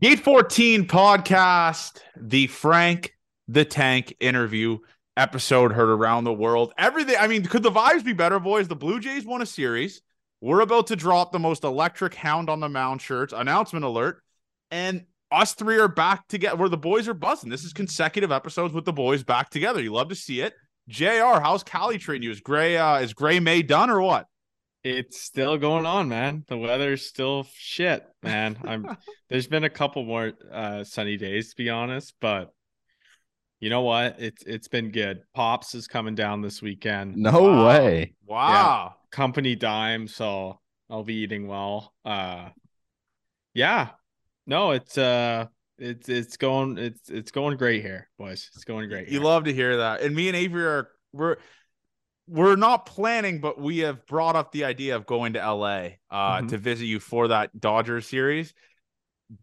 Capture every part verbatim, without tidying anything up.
Gate fourteen podcast, the Frank the Tank interview episode heard around the world. Everything, I mean, could the vibes be better, boys? The Blue Jays won a series. We're about to drop the most electric hound on the mound shirts. Announcement alert. And us three are back together, where the boys are buzzing. This is consecutive episodes with the boys back together. You love to see it. J R, how's Cali treating you? Is Gray, uh, is Gray May done or what? It's still going on, man. The weather's still shit, man. I'm there's been a couple more uh, sunny days, to be honest, but you know what? It's it's been good. Pops is coming down this weekend. No wow. way! Wow, yeah. Company dime, so I'll be eating well. Uh, yeah, no, it's uh, it's it's going it's it's going great here, boys. It's going great. You here. Love to hear that, and me and Avery are we're. We're not planning, but we have brought up the idea of going to L A uh, mm-hmm. to visit you for that Dodgers series.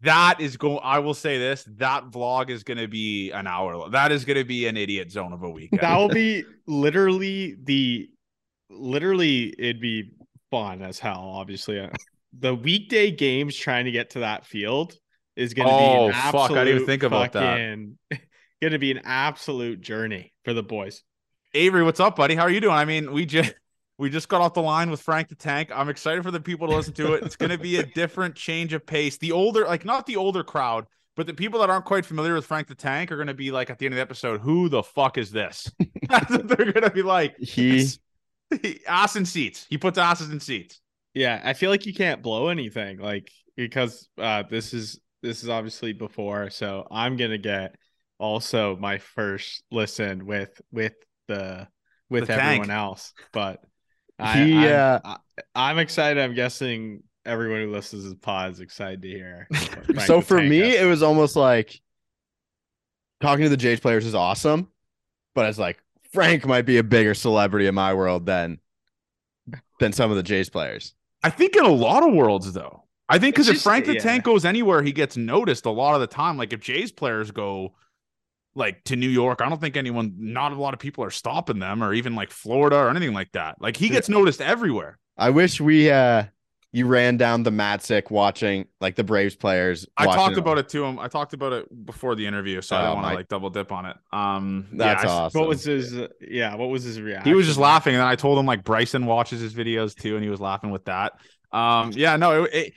That is going, I will say this, that vlog is going to be an hour. That is going to be an idiot zone of a weekend. That will be literally the, literally it'd be fun as hell. Obviously the weekday games trying to get to that field is going to oh, be, an absolute fuck, I didn't even think about fucking, that. Going to be an absolute journey for the boys. Avery, what's up, buddy? How are you doing? I mean, we just we just got off the line with Frank the Tank. I'm excited for the people to listen to it. It's going to be a different change of pace. The older, like not the older crowd, but the people that aren't quite familiar with Frank the Tank are going to be like at the end of the episode, who the fuck is this? That's what they're going to be like. He... he ass in seats. He puts asses in seats. Yeah, I feel like you can't blow anything, like because uh, this is this is obviously before, so I'm going to get also my first listen with with. The, with the everyone tank. Else, but I, he, uh, I, I, I'm excited. I'm guessing everyone who listens to the pod is excited to hear. So for me, guesses. It was almost like talking to the Jays players is awesome, but it's like Frank might be a bigger celebrity in my world than than some of the Jays players. I think in a lot of worlds, though, I think because if Frank the yeah. Tank goes anywhere, he gets noticed a lot of the time. Like if Jays players go. Like to New York, I don't think anyone, not a lot of people are stopping them, or even like Florida or anything like that. Like he gets noticed everywhere. I wish we, uh, you ran down the Matzik watching like the Braves players. I talked about it to him. I talked about it before the interview, so oh, I don't want to like double dip on it. Um, that's yeah, I, awesome. What was his? Uh, yeah, what was his reaction? He was just laughing, and then I told him like Bryson watches his videos too, and he was laughing with that. Um, yeah, no, it, it,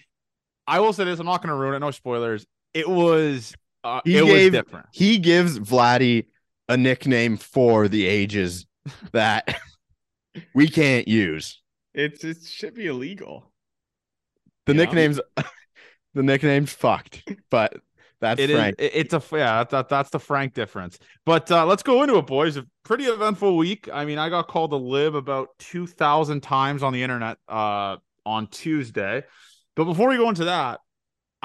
I will say this. I'm not going to ruin it. No spoilers. It was. Uh, he it gave, was different. He gives Vladdy a nickname for the ages that we can't use. It's it should be illegal. The you nicknames, the nickname's fucked, but that's it Frank. Is, it's a yeah, that that's the Frank difference. But uh, let's go into it, boys. A pretty eventful week. I mean, I got called a lib about two thousand times on the internet uh, on Tuesday. But before we go into that.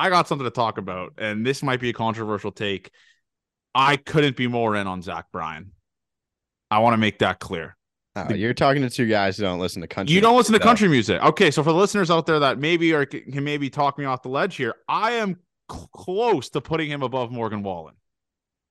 I got something to talk about, and this might be a controversial take. I couldn't be more in on Zach Bryan. I want to make that clear. Oh, the, you're talking to two guys who don't listen to country. You don't listen to though. Country music. Okay, so for the listeners out there that maybe or can maybe talk me off the ledge here, I am cl- close to putting him above Morgan Wallen.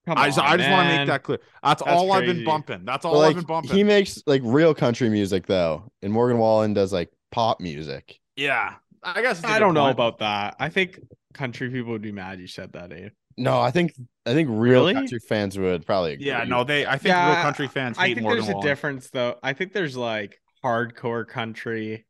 Come I, on, I just want to make that clear. That's, That's all crazy. I've been bumping. That's all like, I've been bumping. He makes like real country music though, and Morgan Wallen does like pop music. Yeah. I guess I don't point. know about that. I think country people would be mad you said that, Abe. No, I think I think real really? country fans would probably agree. Yeah, no, they I think yeah, real country fans hate I think Morgan there's Wallen. A difference though. I think there's like hardcore country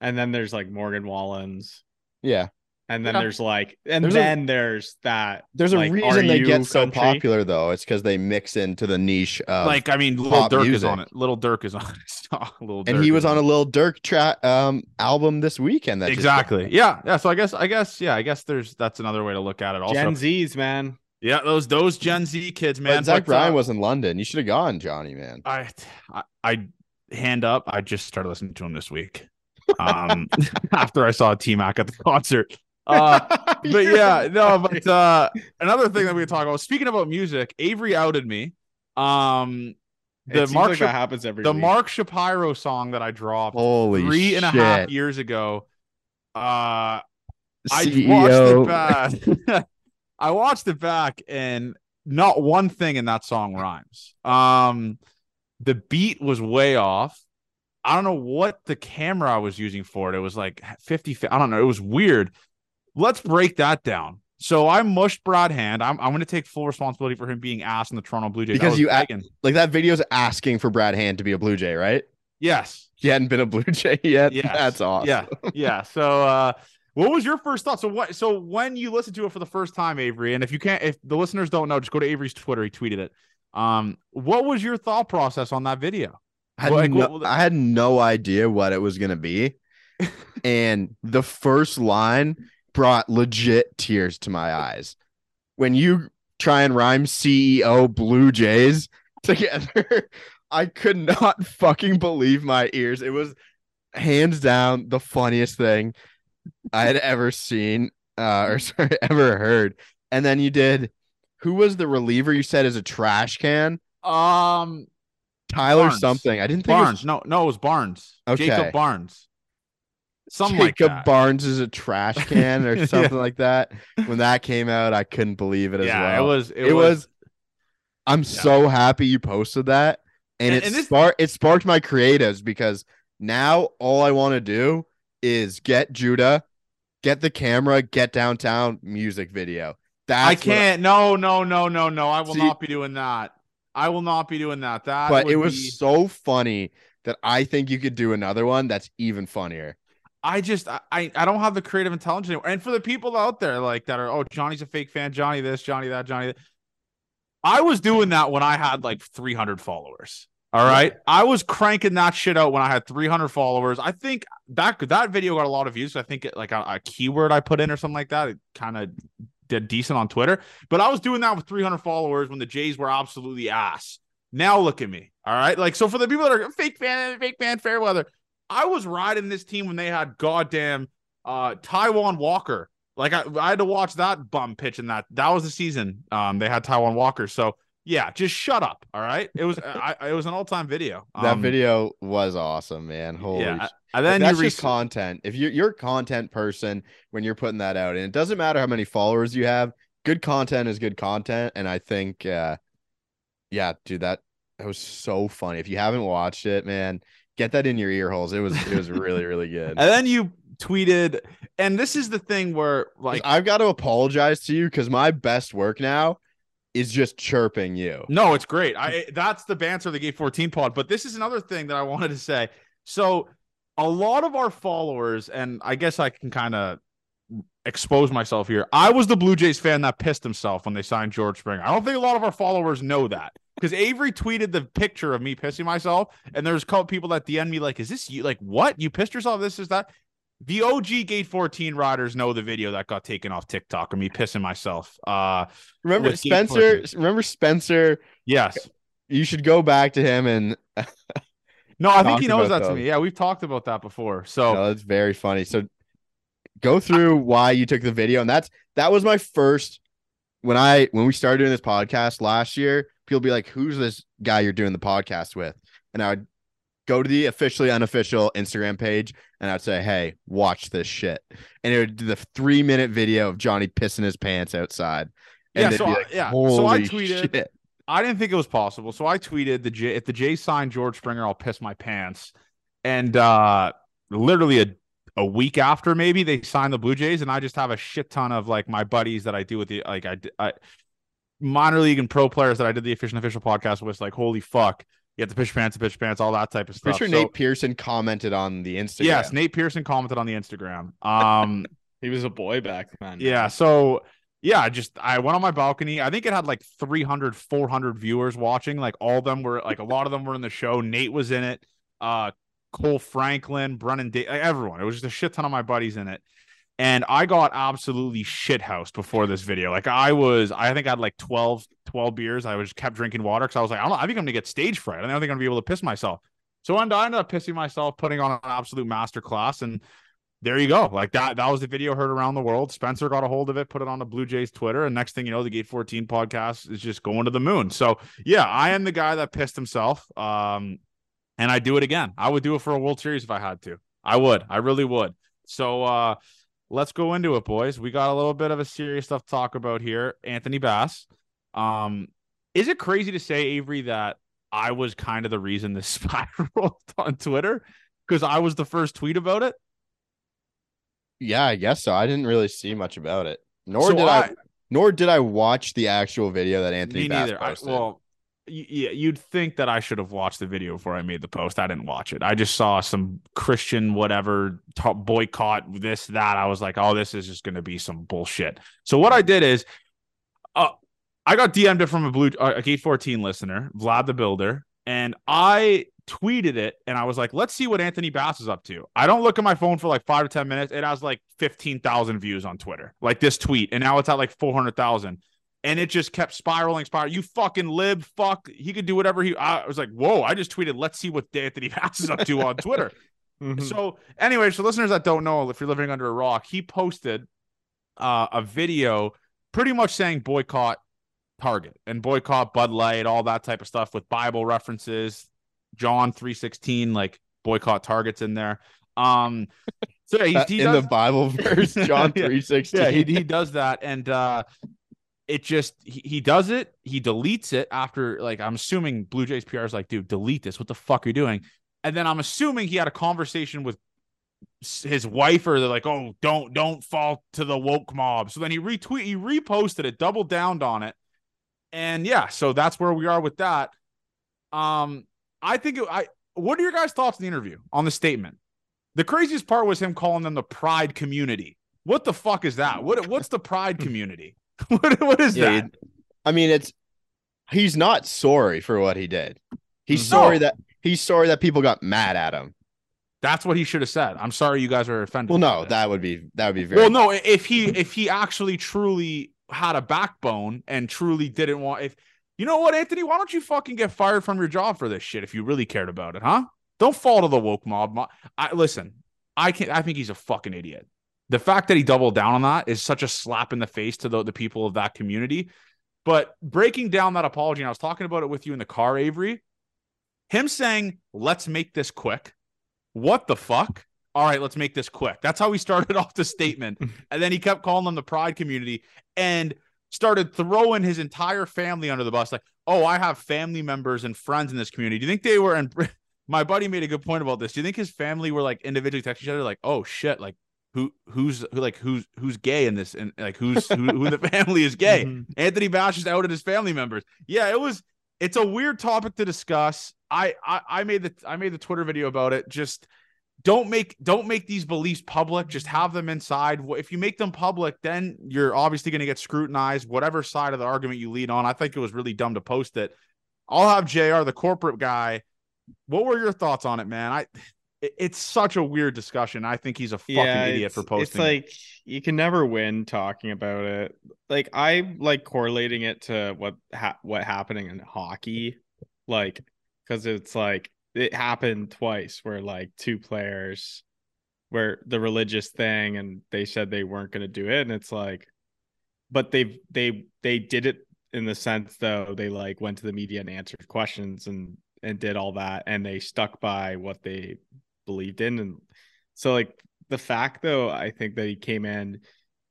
and then there's like Morgan Wallen's. Yeah. And then yeah. there's like and there's then a, there's that there's a like, reason they get country? so popular though. It's because they mix into the niche of like I mean Lil Durk music. is on it. Lil Durk is on it. Lil Durk and he was on a Lil Durk track um album this weekend. That exactly. Yeah. Yeah. So I guess I guess yeah, I guess there's that's another way to look at it also. Gen Z's, man. Yeah, those those Gen Z kids, man. But Zach Bryan was in London. You should have gone, Johnny, man. I, I I hand up, I just started listening to him this week. Um after I saw T-Mac at the concert. uh but yeah no but uh another thing that we talk about, speaking about music, Avery outed me. um the mark like Sh- that happens every the week. Mark Shapiro song that I dropped holy three shit. and a half years ago, uh C E O. I watched it back I watched it back and not one thing in that song rhymes. Um the beat was way off. I don't know what the camera I was using for it. It was like fifty I don't know, it was weird. Let's break that down. So I mushed Brad Hand. I'm I'm going to take full responsibility for him being asked in the Toronto Blue Jays. Because you a- like that video's asking for Brad Hand to be a Blue Jay, right? Yes. He hadn't been a Blue Jay yet. Yes. That's awesome. Yeah. Yeah. So uh, what was your first thought? So what? So when you listened to it for the first time, Avery, and if you can't, if the listeners don't know, just go to Avery's Twitter. He tweeted it. Um, what was your thought process on that video? I had, like, no, what, I had no idea what it was going to be. And the first line brought legit tears to my eyes. When you try and rhyme C E O Blue Jays together, I could not fucking believe my ears. It was hands down the funniest thing I had ever seen, uh, or sorry, ever heard. And then you did, who was the reliever you said is a trash can? Um, Tyler Barnes. Something. I didn't think Barnes. It was... No, no, it was Barnes. Okay. Jacob Barnes. Something Jacob like that. Barnes is a trash can or something yeah. like that. When that came out, I couldn't believe it as yeah, well. It was. It, it was, was. I'm yeah. so happy you posted that, and, and it and this... sparked. It sparked my creatives because now all I want to do is get Judah, get the camera, get downtown music video. That's I can't. I... No, no, no, no, no. I will See, not be doing that. I will not be doing that. That. But it was be... so funny that I think you could do another one that's even funnier. I just I I don't have the creative intelligence anymore. And for the people out there like that are, oh, Johnny's a fake fan, Johnny this, Johnny that, Johnny that. I was doing that when I had like three hundred followers. All right. I was cranking that shit out when I had three hundred followers. I think that that video got a lot of views. So I think it, like a, a keyword I put in or something like that, it kind of did decent on Twitter. But I was doing that with three hundred followers when the Jays were absolutely ass. Now look at me. All right. Like, so for the people that are fake fan, fake fan, Fairweather. I was riding this team when they had goddamn uh, Taiwan Walker. Like I, I had to watch that bum pitch, and that that was the season um, they had Taiwan Walker. So yeah, just shut up. All right, it was I, it was an all time video. Um, that video was awesome, man. Holy yeah. Sh- and then that's you re- just content. If you're you're a content person when you're putting that out, and it doesn't matter how many followers you have, good content is good content. And I think, uh, yeah, dude, that that was so funny. If you haven't watched it, man. Get that in your ear holes. It was it was really, really good. And then you tweeted, and this is the thing where like I've got to apologize to you because my best work now is just chirping you. No, it's great. I that's the banter of the Gate fourteen pod. But this is another thing that I wanted to say. So a lot of our followers, and I guess I can kind of expose myself here. I was the Blue Jays fan that pissed himself when they signed George Springer. I don't think a lot of our followers know that. Because Avery tweeted the picture of me pissing myself, and there's a couple people that D M me like, is this you? Like, what? You pissed yourself? This is that? The O G Gate fourteen riders know the video that got taken off TikTok of me pissing myself. Uh, remember Spencer? Remember Spencer? Yes. You should go back to him and... No, I think he knows that to me. Yeah, we've talked about that before. So no, that's very funny. So go through why you took the video, and that's that was my first... When I when we started doing this podcast last year, people would be like, who's this guy you're doing the podcast with? And I would go to the officially unofficial Instagram page and I'd say, hey, watch this shit. And it would do the three minute video of Johnny pissing his pants outside. And yeah, so like, I, yeah. So I tweeted, shit. I didn't think it was possible. So I tweeted, the J- if the Jays sign George Springer, I'll piss my pants. And uh, literally a a week after maybe they signed the Blue Jays. And I just have a shit ton of like my buddies that I do with the, like I, I minor league and pro players that I did the official official podcast with, like, holy fuck, you have to pitch pants, to pitch pants, all that type of stuff. I'm sure so, Nate Pearson commented on the Instagram. Yes. Nate Pearson commented on the Instagram. Um, he was a boy back then. Yeah. So yeah, I just, I went on my balcony. I think it had like three hundred, four hundred viewers watching. Like all of them were like, a lot of them were in the show. Nate was in it. Uh, Cole Franklin, Brennan, Day, everyone. It was just a shit ton of my buddies in it. And I got absolutely shithoused before this video. Like I was, I think I had like twelve, twelve beers. I was just kept drinking water because I was like, I, don't, I think I'm going to get stage fright. I don't think I'm going to be able to piss myself. So I ended up pissing myself, putting on an absolute masterclass. And there you go. Like that, that was the video heard around the world. Spencer got a hold of it, put it on the Blue Jays Twitter. And next thing you know, the Gate fourteen podcast is just going to the moon. So yeah, I am the guy that pissed himself. Um, And I do it again. I would do it for a World Series if I had to. I would. I really would. So uh, let's go into it, boys. We got a little bit of a serious stuff to talk about here. Anthony Bass. Um, is it crazy to say, Avery, that I was kind of the reason this spiraled on Twitter? Because I was the first tweet about it? Yeah, I guess so. I didn't really see much about it. Nor so did I, I nor did I watch the actual video that Anthony Bass posted. I, well, yeah, you'd think that I should have watched the video before I made the post. I didn't watch it. I just saw some Christian whatever t- boycott this, that. I was like, oh, this is just going to be some bullshit. So what I did is uh, I got D M'd it from a blue uh, a Gate fourteen listener, Vlad the Builder, and I tweeted it, and I was like, let's see what Anthony Bass is up to. I don't look at my phone for like five or ten minutes. It has like fifteen thousand views on Twitter, like this tweet, and now it's at like four hundred thousand. And it just kept spiraling, spiraling. You fucking lib, fuck. He could do whatever he... I was like, whoa, I just tweeted, let's see what Anthony Bass is up to on Twitter. Mm-hmm. So anyway, for listeners that don't know, if you're living under a rock, he posted uh, a video pretty much saying boycott Target and boycott Bud Light, all that type of stuff with Bible references, John three sixteen, like boycott Targets in there. Um, so yeah, he, he in does... the Bible verse, John three sixteen. Yeah, he, he does that. And... uh It just, he, he does it, he deletes it after, like, I'm assuming Blue Jays P R is like, dude, delete this. What the fuck are you doing? And then I'm assuming he had a conversation with his wife, or they're like, oh, don't, don't fall to the woke mob. So then he retweet, he reposted it, double downed on it. And yeah, so that's where we are with that. Um, I think, it, I, what are your guys' thoughts in the interview on the statement? The craziest part was him calling them the pride community. What the fuck is that? What, what's the pride community? What, what is yeah, that? I mean, it's he's not sorry for what he did. He's no. sorry that he's sorry that people got mad at him. That's what he should have said. I'm sorry you guys are offended. Well, no, that would be that would be very well. No, if he if he actually truly had a backbone and truly didn't want, if you know what, Anthony, why don't you fucking get fired from your job for this shit if you really cared about it, huh? Don't fall to the woke mob. I listen. I can I think he's a fucking idiot. The fact that he doubled down on that is such a slap in the face to the, the people of that community. But breaking down that apology, and I was talking about it with you in the car, Avery, him saying, let's make this quick. What the fuck? All right, let's make this quick. That's how he started off the statement. And then he kept calling them the pride community and started throwing his entire family under the bus. Like, oh, I have family members and friends in this community. Do you think they were? And my buddy made a good point about this. Do you think his family were like individually texting each other? Like, oh shit. Like, Who who's who, like who's who's gay in this, and like who's who, who the family is gay. Mm-hmm. Anthony Bass just outed his family members. Yeah, it was it's a weird topic to discuss. I, I I made the I made the Twitter video about it. Just don't make don't make these beliefs public. Just have them inside. If you make them public, then you're obviously going to get scrutinized, whatever side of the argument you lead on. I think it was really dumb to post it. I'll have J R, the corporate guy. What were your thoughts on it, man? I. It's such a weird discussion. I think he's a fucking yeah, idiot for posting. It's like it. You can never win talking about it. Like I like correlating it to what ha- what happening in hockey, like because it's like it happened twice where like two players, where the religious thing, and they said they weren't going to do it, and it's like, but they they they did it in the sense though they like went to the media and answered questions and and did all that, and they stuck by what they believed in. And so like the fact though, I think that he came in,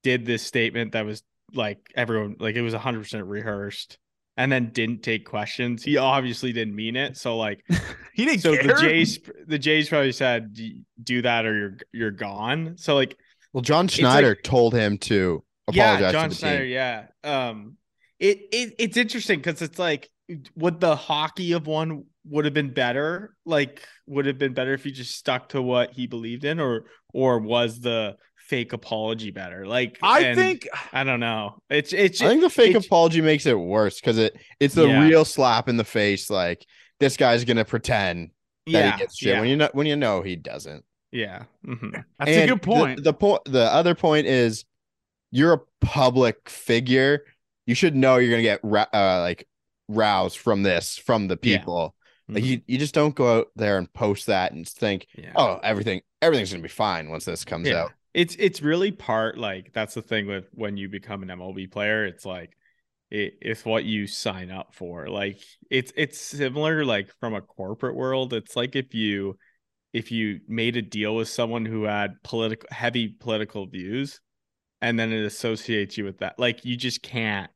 did this statement that was like everyone, like it was one hundred percent rehearsed, and then didn't take questions. He obviously didn't mean it. So like he didn't so care. the Jays the Jays probably said do that or you're you're gone. So like well John Schneider like, told him to apologize. Yeah, John to the Schneider, team. yeah. Um it, it it's interesting because it's like would the hockey of one would have been better, like would have been better if he just stuck to what he believed in, or or was the fake apology better? Like I think I don't know. It's it's I think the fake apology makes it worse because it it's the yeah. real slap in the face. Like this guy's gonna pretend that yeah, he gets shit yeah. when you know when you know he doesn't. Yeah, mm-hmm. That's and a good point. The, the point the other point is you're a public figure. You should know you're gonna get ra- uh, like roused from this from the people. Yeah. Like you, you just don't go out there and post that and think, yeah. oh, everything, everything's gonna be fine once this comes yeah. out. It's it's really part like that's the thing with when you become an M L B player. It's like it, it's what you sign up for. Like it's it's similar like from a corporate world. It's like if you if you made a deal with someone who had political heavy political views, and then it associates you with that. Like you just can't.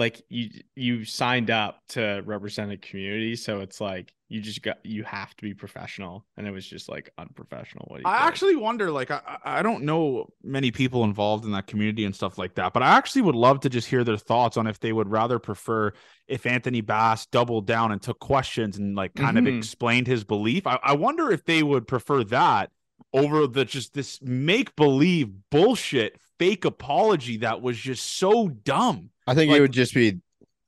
like you you signed up to represent a community, so it's like you just got you have to be professional, and it was just like unprofessional. What do you I think? Actually wonder, like I I don't know many people involved in that community and stuff like that, but I actually would love to just hear their thoughts on if they would rather prefer if Anthony Bass doubled down and took questions and like kind mm-hmm. of explained his belief. I, I wonder if they would prefer that over the just this make believe bullshit fake apology that was just so dumb. I think like, it would just be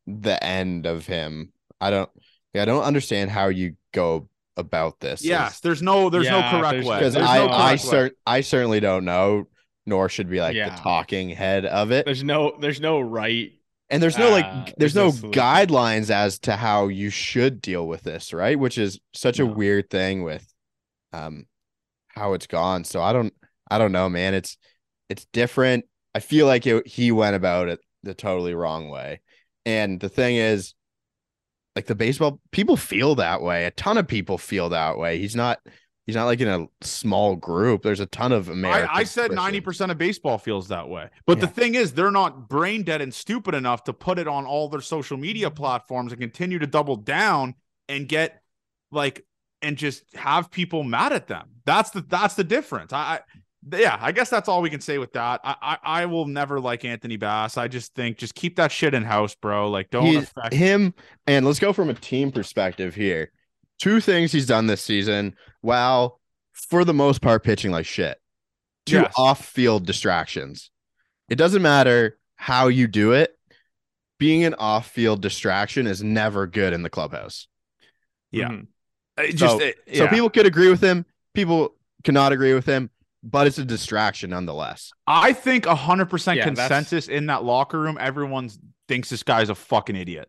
the end of him. I don't. Yeah, I don't understand how you go about this. Yes, there's no, there's yeah, no correct there's, way. Because I, no I, cer- I certainly don't know, nor should be like yeah. the talking head of it. There's no, there's no right, and there's no uh, like, there's, there's no, no guidelines as to how you should deal with this, right? Which is such no. a weird thing with, um, how it's gone. So I don't, I don't know, man. It's, it's different. I feel like it, he went about it the totally wrong way, and the thing is. Like the baseball people feel that way. A ton of people feel that way. He's not, he's not like in a small group. There's a ton of Americans. I, I said ninety percent of baseball feels that way. But yeah. the thing is, they're not brain dead and stupid enough to put it on all their social media platforms and continue to double down and get like, and just have people mad at them. That's the, that's the difference. I, I yeah, I guess that's all we can say with that. I, I I will never like Anthony Bass. I just think just keep that shit in house, bro. Like don't he's, affect him. And let's go from a team perspective here. Two things he's done this season. Wow, for the most part, pitching like shit. Two yes. off-field distractions. It doesn't matter how you do it. Being an off-field distraction is never good in the clubhouse. Yeah. Mm-hmm. It just, so, it, yeah. so people could agree with him. People cannot agree with him. But it's a distraction nonetheless. I think one hundred percent yeah, consensus that's... in that locker room, everyone thinks this guy's a fucking idiot.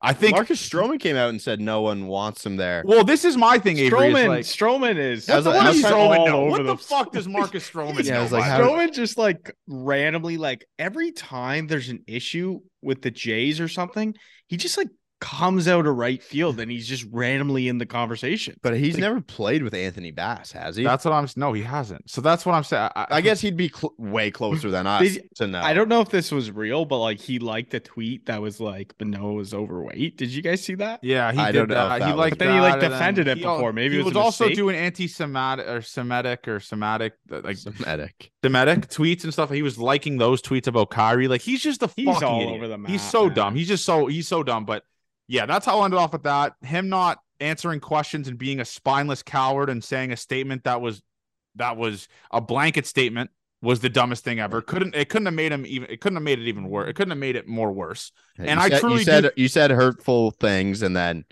I think Marcus Stroman came out and said no one wants him there. Well, this is my thing, Avery. Stroman, like, Stroman is. What, like, does Stroman know? What the fuck does Marcus Stroman yeah, know? Like, Stroman do... just like randomly, like every time there's an issue with the Jays or something, he just like comes out of right field and he's just randomly in the conversation. But he's like, never played with Anthony Bass, has he? That's what I'm no, he hasn't. So that's what I'm saying. I, I guess he'd be cl- way closer than us did, to know. I don't know if this was real, but like he liked a tweet that was like Manoah was overweight. Did you guys see that? Yeah, he I did don't know that. That he liked but then he like defended it he, before. Maybe he it was, was also doing anti-Semitic or Semitic or Semitic like Semitic. Semitic tweets and stuff. He was liking those tweets about Kyrie. Like he's just a he's fucking all idiot. Over the map, he's so man. dumb. He's just so he's so dumb, but yeah, that's how I ended off with that. Him not answering questions and being a spineless coward and saying a statement that was that was a blanket statement was the dumbest thing ever. Couldn't it couldn't have made him even it couldn't have made it even worse. It couldn't have made it more worse. And you I said, truly you said do- you said hurtful things and then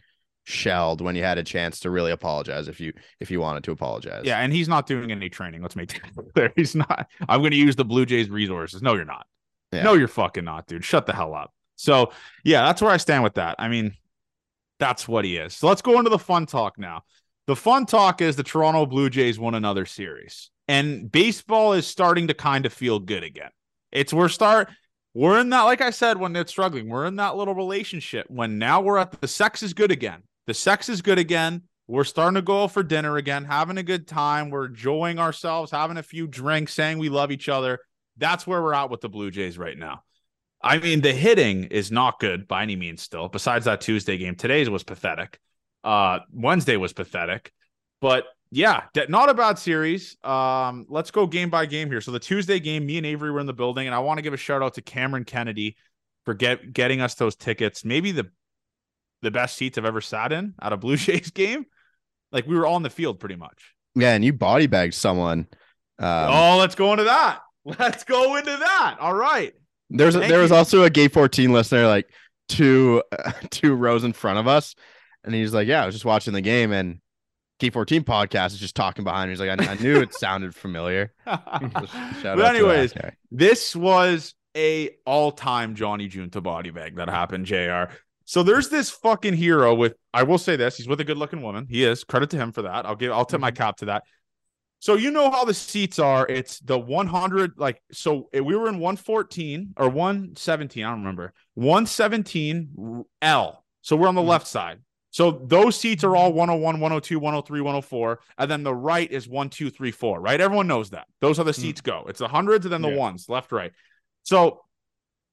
shelled when you had a chance to really apologize if you if you wanted to apologize. Yeah, and he's not doing any training. Let's make that clear. He's not. I'm going to use the Blue Jays resources. No, you're not. Yeah. No, you're fucking not, dude. Shut the hell up. So, yeah, that's where I stand with that. I mean, that's what he is. So let's go into the fun talk now. The fun talk is the Toronto Blue Jays won another series. And baseball is starting to kind of feel good again. It's we're start we're in that, like I said, when it's struggling, we're in that little relationship when now we're at the sex is good again. The sex is good again. We're starting to go for dinner again, having a good time. We're enjoying ourselves, having a few drinks, saying we love each other. That's where we're at with the Blue Jays right now. I mean, the hitting is not good by any means still. Besides that Tuesday game, today's was pathetic. Uh, Wednesday was pathetic. But, yeah, not a bad series. Um, let's go game by game here. So the Tuesday game, me and Avery were in the building, and I want to give a shout-out to Cameron Kennedy for get, getting us those tickets. Maybe the the best seats I've ever sat in at a Blue Jays game. Like, we were all in the field pretty much. Yeah, and you body-bagged someone. Um... Oh, let's go into that. Let's go into that. All right. There's a, there was also a Gate fourteen listener like two uh, two rows in front of us, and he's like, "Yeah, I was just watching the game, and Gate fourteen podcast is just talking behind me." He's like, "I, I knew it sounded familiar." But anyways, okay. This was a all time Johnny Junta body bag that happened, J R. So there's this fucking hero with I will say this, he's with a good looking woman. He is credit to him for that. I'll give I'll tip mm-hmm. my cap to that. So you know how the seats are. It's the one hundred, like, so we were in one fourteen or one seventeen, I don't remember, one seventeen L. So we're on the left side. So those seats are all one oh one, one oh two, one oh three, one oh four, and then the right is one, two, three, four, right? Everyone knows that. Those are the seats go. It's the hundreds and then the yeah. ones, left, right. So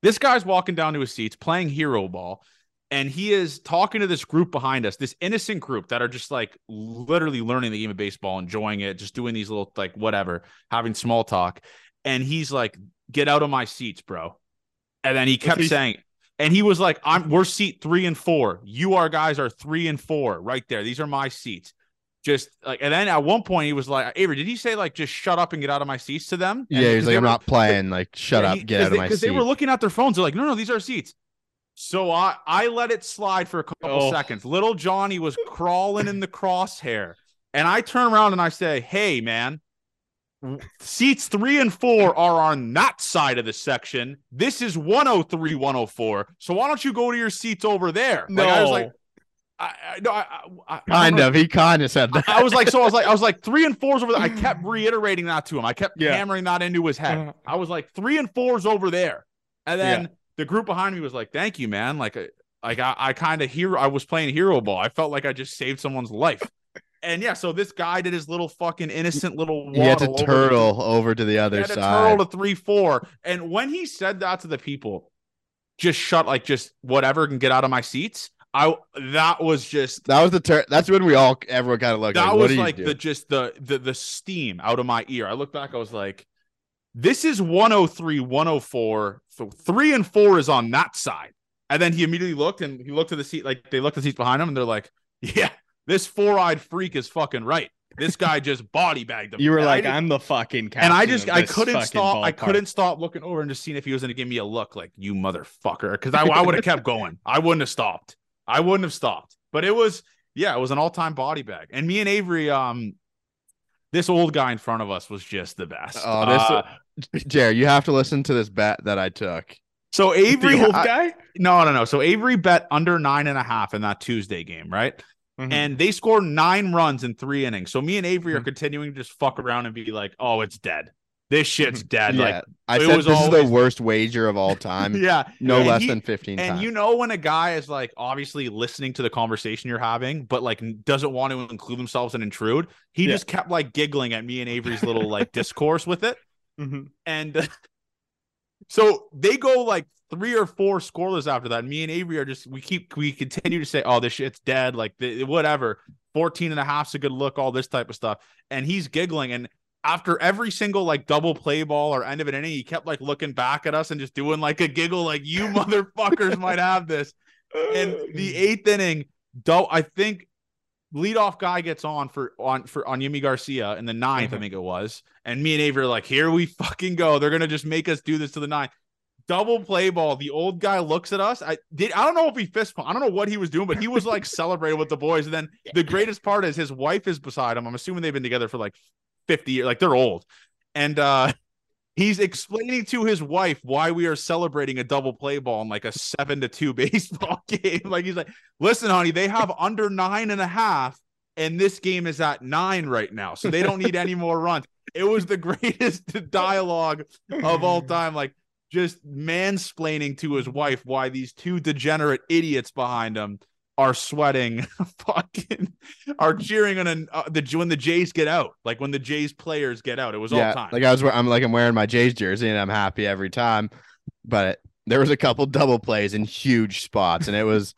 This guy's walking down to his seats, playing hero ball, and he is talking to this group behind us, this innocent group that are just like literally learning the game of baseball, enjoying it, just doing these little like whatever, having small talk. And he's like, "Get out of my seats, bro." And then he kept saying, and he was like, "I'm we're seat three and four. You are guys are three and four right there. These are my seats." Just like, and then at one point he was like, Avery, did he say like, just shut up and get out of my seats to them? And yeah, he's like, I'm were, not playing. Like, shut yeah, up, he, get out they, of my seats. Because they were looking at their phones. They're like, no, no, these are seats. So I, I let it slide for a couple oh. seconds. Little Johnny was crawling in the crosshair. And I turn around and I say, hey, man, seats three and four are on that side of the section. This is one oh three, one oh four. So why don't you go to your seats over there? No. Like, I was like, I, I no, I, I, I kind of. He kind of said that. I, I was like, so I was like, I was like, three and fours over there. I kept reiterating that to him. I kept yeah. hammering that into his head. I was like, three and fours over there, and then yeah. the group behind me was like, "Thank you, man." Like, like I, I kind of hero. I was playing hero ball. I felt like I just saved someone's life. And yeah, so this guy did his little fucking innocent little. He had to over turtle to, over to the other he had side. To turtle to three four, and when he said that to the people, just shut like just whatever and get out of my seats. I that was just that was the ter- that's when we all everyone kind of looked. That like, was what like the just the the the steam out of my ear. I looked back, I was like, "This is one oh three, one oh four. So three and four is on that side." And then he immediately looked and he looked to the seat, like they looked at the seats behind him, and they're like, "Yeah, this four-eyed freak is fucking right. This guy just body bagged him." You were and like, "I'm the fucking captain." And I just I couldn't stop. I couldn't stop looking over and just seeing if he was going to give me a look, like, "You motherfucker," because I I would have kept going. I wouldn't have stopped. I wouldn't have stopped, but it was, yeah, it was an all-time body bag. And me and Avery, um, this old guy in front of us was just the best. Oh, uh, this, Jer, you have to listen to this bet that I took. So Avery, the old I, guy? No, no, no. So Avery bet under nine and a half in that Tuesday game, right? Mm-hmm. And they scored nine runs in three innings. So me and Avery mm-hmm. are continuing to just fuck around and be like, "Oh, it's dead. This shit's dead." Yeah. Like I said, was this always... is the worst wager of all time. yeah. No and less he, than fifteen and times. And you know when a guy is like obviously listening to the conversation you're having, but like doesn't want to include themselves and intrude. He yeah. just kept like giggling at me and Avery's little like discourse with it. Mm-hmm. And uh, so they go like three or four scoreless after that. Me and Avery are just, we keep, we continue to say, "Oh, this shit's dead." Like the, whatever. fourteen and a half's a good look, all this type of stuff. And he's giggling, and after every single like double play ball or end of an inning, he kept like looking back at us and just doing like a giggle, like, "You motherfuckers might have this." And the eighth inning, though, I think leadoff guy gets on for on for on Yimi Garcia in the ninth, mm-hmm. I think it was. And me and Avery are like, "Here we fucking go. They're gonna just make us do this to the ninth." Double play ball. The old guy looks at us. I did. I don't know if he fist pumped. I don't know what he was doing, but he was like celebrating with the boys. And then the greatest part is his wife is beside him. I'm assuming they've been together for like fifty years, like they're old, and uh he's explaining to his wife why we are celebrating a double play ball in like a seven to two baseball game. Like he's like, "Listen, honey, they have under nine and a half, and this game is at nine right now, so they don't need any more runs." It was the greatest dialogue of all time, like just mansplaining to his wife why these two degenerate idiots behind him are sweating, fucking, are cheering on an, uh, the when the Jays get out, like when the Jays players get out. It was yeah, all time. Like I was, I'm like I'm wearing my Jays jersey and I'm happy every time, but there was a couple double plays in huge spots, and it was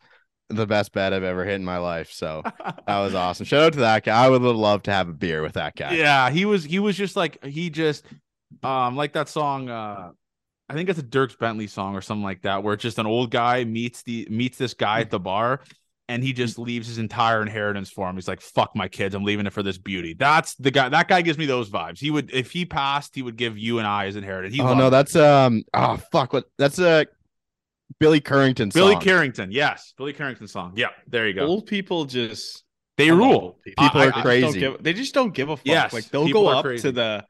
the best bet I've ever hit in my life. So that was awesome. Shout out to that guy. I would love to have a beer with that guy. Yeah, he was he was just like he just um like that song. Uh, I think it's a Dierks Bentley song or something like that, where it's just an old guy meets the meets this guy at the bar. And he just leaves his entire inheritance for him. He's like, "Fuck my kids. I'm leaving it for this beauty." That's the guy. That guy gives me those vibes. He would, if he passed, he would give you and I his inheritance. He oh no, that's um, oh fuck, what? That's a Billy Currington song. Billy Currington, yes, Billy Currington song. Yeah, there you go. Old people just they rule. People, people I, are I, crazy. Give, they just don't give a fuck. Yes, like they'll go up crazy. to the,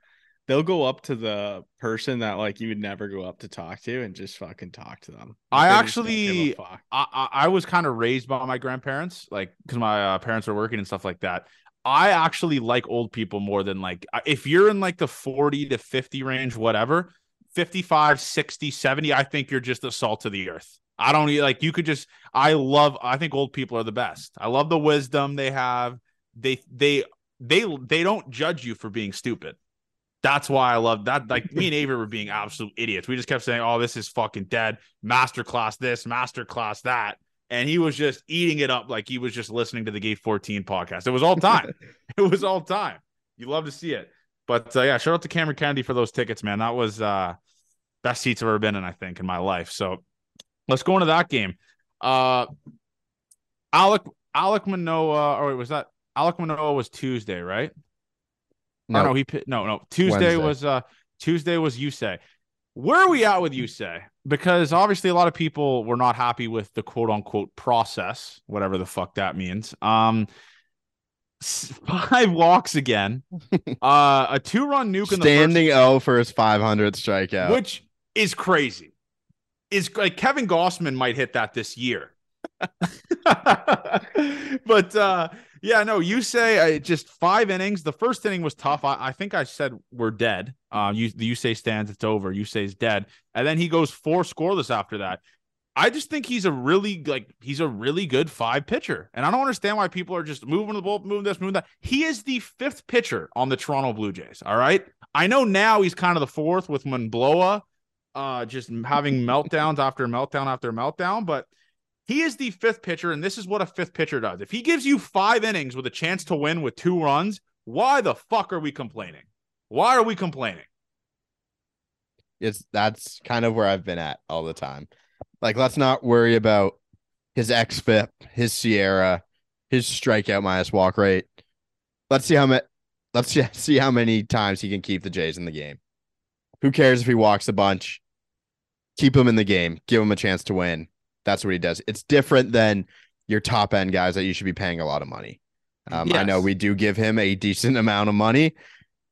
they'll go up to the person that like you would never go up to talk to and just fucking talk to them. I they actually, I, I, I was kind of raised by my grandparents, like because my uh, parents were working and stuff like that. I actually like old people more than like if you're in like the forty to fifty range, whatever, fifty-five, sixty, seventy. I think you're just the salt of the earth. I don't like you could just I love I think old people are the best. I love the wisdom they have. They they they they don't judge you for being stupid. That's why I love that. Like, me and Avery were being absolute idiots. We just kept saying, oh, this is fucking dead. Masterclass this, masterclass that. And he was just eating it up like he was just listening to the Gate fourteen podcast. It was all time. It was all time. You love to see it. But, uh, yeah, shout out to Cameron Kennedy for those tickets, man. That was uh, best seats I've ever been in, I think, in my life. So let's go into that game. Uh, Alek, Alek Manoah, or wait, was that? Alek Manoah was Tuesday, right? No, oh, no, he no, no. Tuesday Wednesday. was uh Tuesday was Yusei. Where are we at with Yusei? Because obviously a lot of people were not happy with the quote unquote process, whatever the fuck that means. Um, five walks again, uh, a two run nuke in the standing O for his five hundredth strikeout, which is crazy. Is like Kevin Gausman might hit that this year, but uh. Yeah, no, Yusei, uh, just five innings. The first inning was tough. I, I think I said we're dead. Um, you, the Yusei stands, it's over. Yusei's dead. And then he goes four scoreless after that. I just think he's a really, like, he's a really good five pitcher. And I don't understand why people are just moving the ball, moving this, moving that. He is the fifth pitcher on the Toronto Blue Jays, all right? I know now he's kind of the fourth with Manoah uh, just having meltdowns after meltdown after meltdown, but he is the fifth pitcher, and this is what a fifth pitcher does. If he gives you five innings with a chance to win with two runs, why the fuck are we complaining? Why are we complaining? It's that's kind of where I've been at all the time. Like, let's not worry about his xFIP, his Sierra, his strikeout minus walk rate. Let's see how ma- let's see how many times he can keep the Jays in the game. Who cares if he walks a bunch? Keep him in the game. Give him a chance to win. That's what he does. It's different than your top end guys that you should be paying a lot of money. Um, yes. I know we do give him a decent amount of money,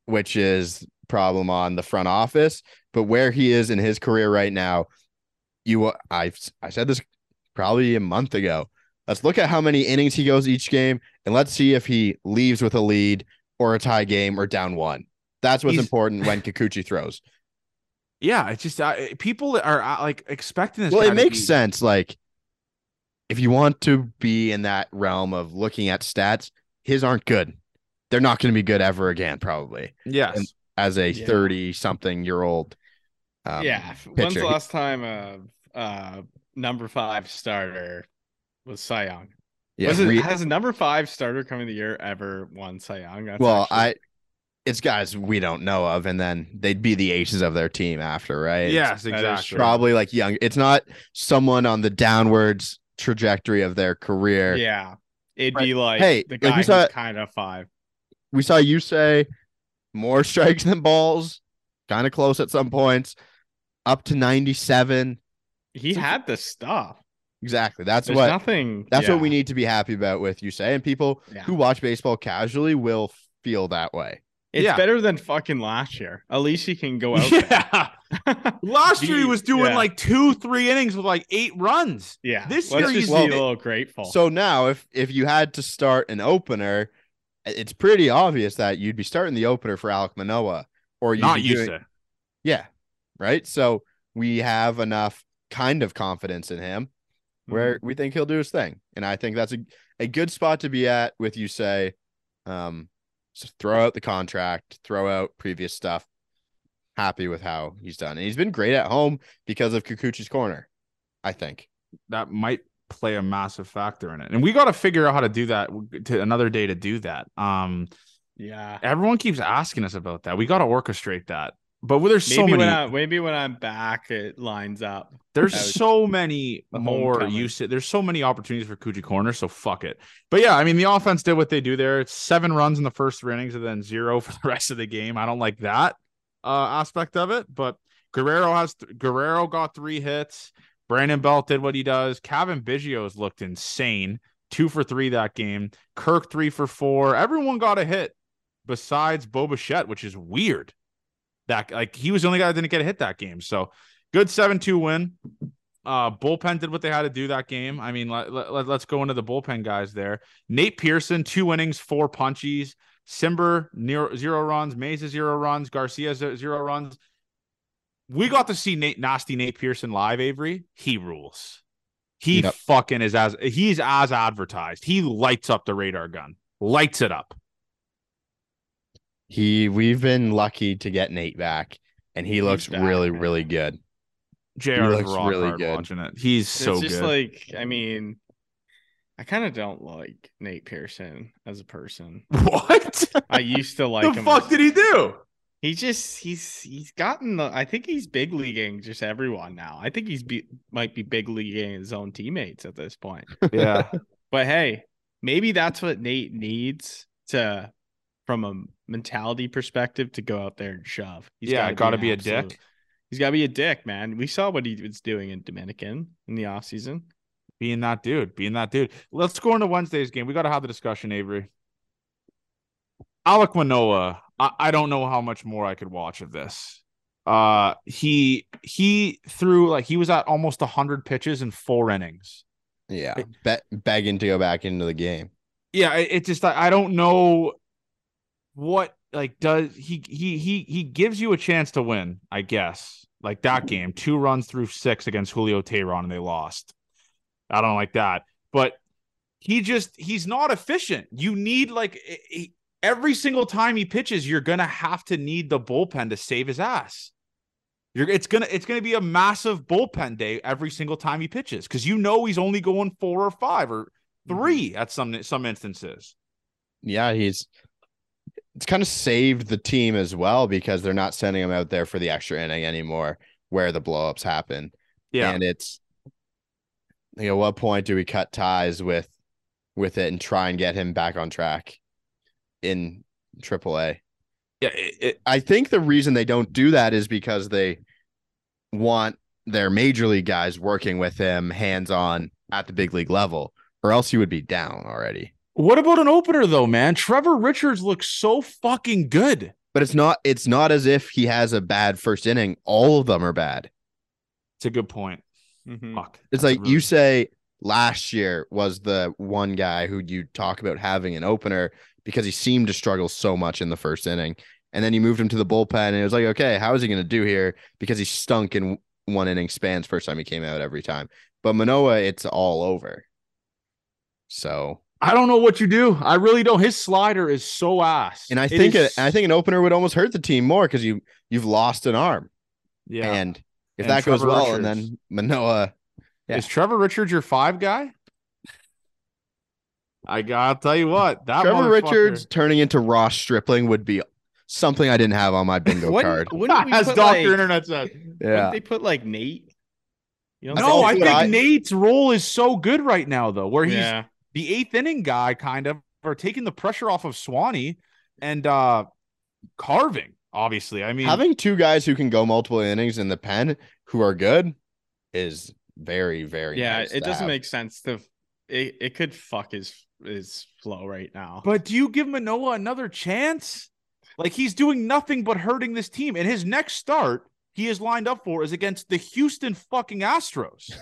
which is a problem on the front office, but where he is in his career right now, you, I, I said this probably a month ago, let's look at how many innings he goes each game and let's see if he leaves with a lead or a tie game or down one. That's what's He's... important when Kikuchi throws. Yeah, it's just uh, people are uh, like expecting this. Well, it makes be... sense. Like, if you want to be in that realm of looking at stats, his aren't good. They're not going to be good ever again, probably. Yes. And as a thirty-something-year-old yeah. um, yeah. pitcher. When's the last time a uh, uh, number five starter was Cy Young? Yeah, was it, re- has a number five starter coming the year ever won Cy Young? That's well, actually... I... It's guys we don't know of, and then they'd be the aces of their team after, right? Yes, exactly. Probably like young. It's not someone on the downwards trajectory of their career. Yeah, it'd but, be like hey, the guy like saw, who's kind of five. We saw Yusei more strikes than balls, kind of close at some points, up to ninety-seven. He so, had the stuff. Exactly. That's There's what nothing. That's yeah. what we need to be happy about with Yusei, and people yeah. who watch baseball casually will feel that way. It's yeah. better than fucking last year. At least he can go out. Yeah. Last Dude, year he was doing yeah. like two, three innings with like eight runs. Yeah. This Let's year he's well, a little grateful. So now if if you had to start an opener, it's pretty obvious that you'd be starting the opener for Alek Manoah or you'd not used doing... to. Yeah. Right. So we have enough kind of confidence in him mm-hmm. where we think he'll do his thing. And I think that's a, a good spot to be at with Yusei. Um So throw out the contract, throw out previous stuff. Happy with how he's done. And he's been great at home because of Kikuchi's corner, I think. That might play a massive factor in it. And we got to figure out how to do that to another day to do that. Um, yeah. Everyone keeps asking us about that. We got to orchestrate that. But there's so maybe many. When I, maybe when I'm back, it lines up. There's so many more usage. There's so many opportunities for Kikuchi corner. So fuck it. But yeah, I mean, the offense did what they do there. It's seven runs in the first three innings and then zero for the rest of the game. I don't like that uh, aspect of it. But Guerrero has th- Guerrero got three hits. Brandon Belt did what he does. Kevin Biggio has looked insane. Two for three that game. Kirk three for four. Everyone got a hit besides Bo Bichette, which is weird. That like he was the only guy that didn't get a hit that game. So good seven two win. Uh, bullpen did what they had to do that game. I mean, let, let, let's go into the bullpen guys there. Nate Pearson, two innings, four punchies. Simber, zero, zero runs. Mays, zero runs. Garcia, zero runs. We got to see Nate nasty Nate Pearson live, Avery. He rules. He yep. fucking is as he's as advertised. He lights up the radar gun. Lights it up. He we've been lucky to get Nate back, and he He's looks back, really, man. really good. J R looks rock really hard good. Watching it. He's so it's just good. Like, I mean, I kind of don't like Nate Pearson as a person. What? I used to like the him. The fuck as, did he do? He just he's he's gotten the. I think he's big leaguing just everyone now. I think he's be, might be big leaguing his own teammates at this point. Yeah. But hey, maybe that's what Nate needs to, from a mentality perspective, to go out there and shove. He's yeah, got to be, gotta be absolute, a dick. He's got to be a dick, man. We saw what he was doing in Dominican in the offseason. Being that dude. Being that dude. Let's go into Wednesday's game. We got to have the discussion, Avery. Alek Manoah. I, I don't know how much more I could watch of this. Uh, he he threw, like, he was at almost one hundred pitches in four innings. Yeah, be- begging to go back into the game. Yeah, it, it just, I, I don't know what, like, does he, he, he, he gives you a chance to win, I guess. Like that game, two runs through six against Julio Teheran, and they lost. I don't like that. But he just, he's not efficient. You need, like, he, every single time he pitches, you're going to have to need the bullpen to save his ass. You're, it's gonna it's gonna be a massive bullpen day every single time he pitches, because you know he's only going four or five or three at some some instances. Yeah, he's it's kind of saved the team as well, because they're not sending him out there for the extra inning anymore, where the blowups happen. Yeah, and it's like, at what point do we cut ties with with it and try and get him back on track in triple A? Yeah, it, it, I think the reason they don't do that is because they want their major league guys working with him hands-on at the big league level, or else he would be down already. What about an opener, though, man? Trevor Richards looks so fucking good. But it's not it's not as if he has a bad first inning. All of them are bad. It's a good point. Mm-hmm. Fuck. It's like really- you say last year was the one guy who you talk about having an opener, because he seemed to struggle so much in the first inning. And then you moved him to the bullpen, and it was like, okay, how is he going to do here? Because he stunk in one inning spans first time he came out every time. But Manoah, it's all over. So I don't know what you do. I really don't. His slider is so ass. And I it think is... a, I think an opener would almost hurt the team more, because you, you've lost an arm. Yeah. And if and that Trevor goes well, Richards. And then Manoah. Yeah. Is Trevor Richards your five guy? I gotta tell you what, that Trevor Richards turning into Ross Stripling would be something I didn't have on my bingo when, card. When we As Doctor like, Internet said, yeah, they put like Nate. You know, no, I think I... Nate's role is so good right now, though, where he's yeah. the eighth inning guy, kind of, or taking the pressure off of Swanee and uh, carving. Obviously, I mean, having two guys who can go multiple innings in the pen who are good is very, very. Yeah, nice it doesn't have. make sense to. It it could fuck his. Is flow right now. But do you give Manoah another chance? Like, he's doing nothing but hurting this team, and his next start he is lined up for is against the Houston fucking Astros.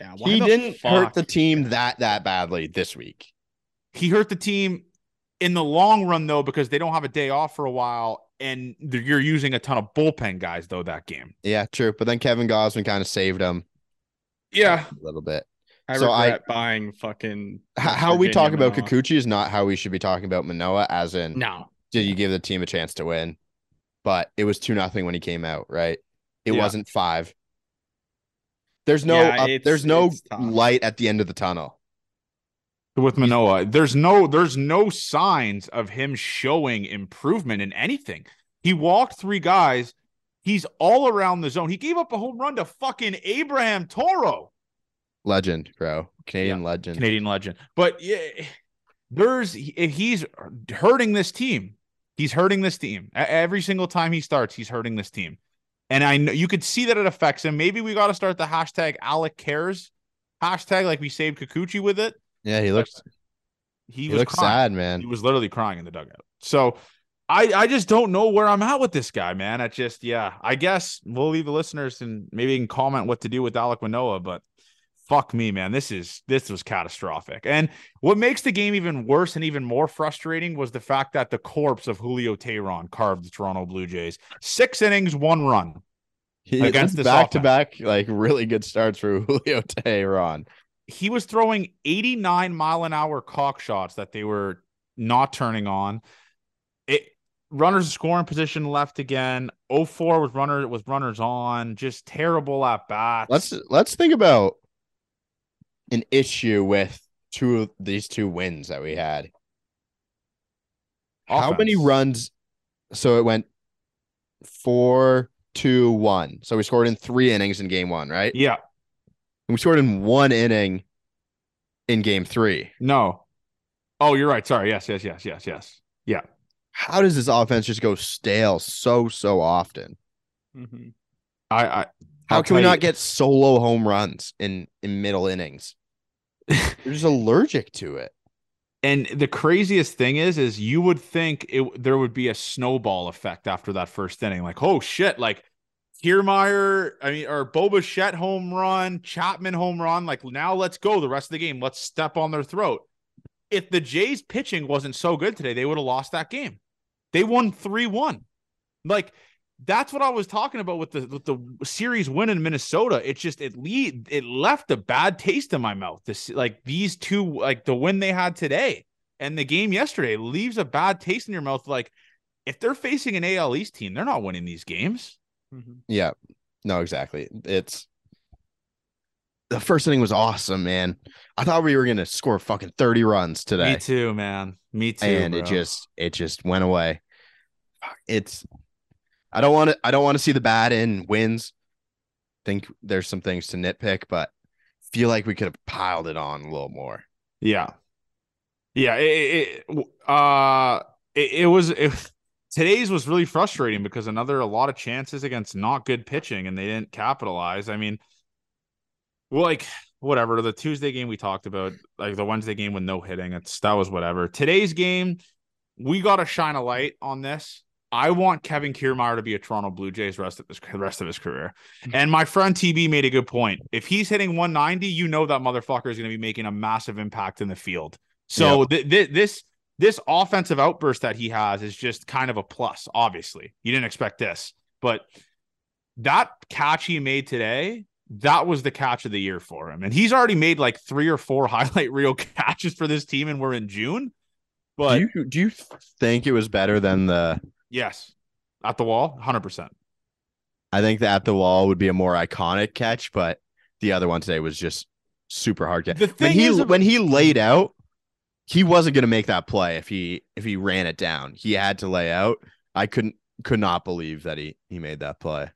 yeah, he didn't fuck? hurt the team that that badly this week. He hurt the team in the long run, though, because they don't have a day off for a while, and you're using a ton of bullpen guys, though, that game. Yeah, true. But then Kevin Gausman kind of saved him. Yeah, a little bit. I so regret I, buying fucking... How Virginia we talk Manoah. about Kikuchi is not how we should be talking about Manoah, as in, no. did you give the team a chance to win? But it was two nothing when he came out, right? It yeah. wasn't five. There's no yeah, up, there's no light at the end of the tunnel. With Manoah, there's no, there's no signs of him showing improvement in anything. He walked three guys. He's all around the zone. He gave up a home run to fucking Abraham Toro. Legend, bro. Canadian yeah, legend. Canadian legend. But yeah, there's he's hurting this team. He's hurting this team. Every single time he starts, he's hurting this team. And I know you could see that it affects him. Maybe we got to start the hashtag Alek cares. Hashtag like we saved Kikuchi with it. Yeah, he looks he, he was looks sad, man. He was literally crying in the dugout. So I, I just don't know where I'm at with this guy, man. I just, yeah, I guess we'll leave the listeners and maybe they can comment what to do with Alek Manoah, but fuck me, man. This is this was catastrophic. And what makes the game even worse and even more frustrating was the fact that the corpse of Julio Teheran carved the Toronto Blue Jays. Six innings, one run. He, against this back-to-back, like, really good starts for Julio Teheran. He was throwing eighty-nine mile an hour cock shots that they were not turning on. It runners scoring position left again. oh four with runner with runners on. Just terrible at bats. Let's let's think about an issue with two of these two wins that we had. Offense. How many runs? So it went four, two, one. So we scored in three innings in game one, right? Yeah. And we scored in one inning in game three. No. Oh, you're right. Sorry. Yes, yes, yes, yes, yes. Yeah. How does this offense just go stale so, so often? Mm-hmm. I, I How I'll can we not you. get solo home runs in, in middle innings? You're just allergic to it. And the craziest thing is, is you would think it, there would be a snowball effect after that first inning. Like, oh, shit, like Kiermaier, I mean, or Bo Bichette home run, Chapman home run. Like, now let's go the rest of the game. Let's step on their throat. If the Jays pitching wasn't so good today, they would have lost that game. They won three one. Like, that's what I was talking about with the with the series win in Minnesota. It's just it lead it left a bad taste in my mouth. This like these two like the win they had today and the game yesterday leaves a bad taste in your mouth. Like if they're facing an A L East team, they're not winning these games. Mm-hmm. Yeah, no, exactly. It's the first inning was awesome, man. I thought we were gonna score fucking thirty runs today. Me too, man. Me too. And bro. it just it just went away. It's. I don't want to. I don't want to see the bad in wins. Think there's some things to nitpick, but feel like we could have piled it on a little more. Yeah, yeah. It it, uh, it, it was. It, today's was really frustrating because another a lot of chances against not good pitching, and they didn't capitalize. I mean, like whatever the Tuesday game we talked about, like the Wednesday game with no hitting. It's that was whatever. Today's game, we got to shine a light on this. I want Kevin Kiermaier to be a Toronto Blue Jays rest of his, the rest of his career. And my friend T B made a good point. If he's hitting one ninety, you know that motherfucker is going to be making a massive impact in the field. So yeah. th- th- this this offensive outburst that he has is just kind of a plus, obviously. You didn't expect this. But that catch he made today, that was the catch of the year for him. And he's already made like three or four highlight reel catches for this team, and we're in June. But do you, do you think it was better than the... Yes. At the wall, one hundred percent. I think that at the wall would be a more iconic catch, but the other one today was just super hard catch. The thing when, he, is, when he laid out, he wasn't going to make that play if he if he ran it down. He had to lay out. I couldn't could not believe that he he made that play.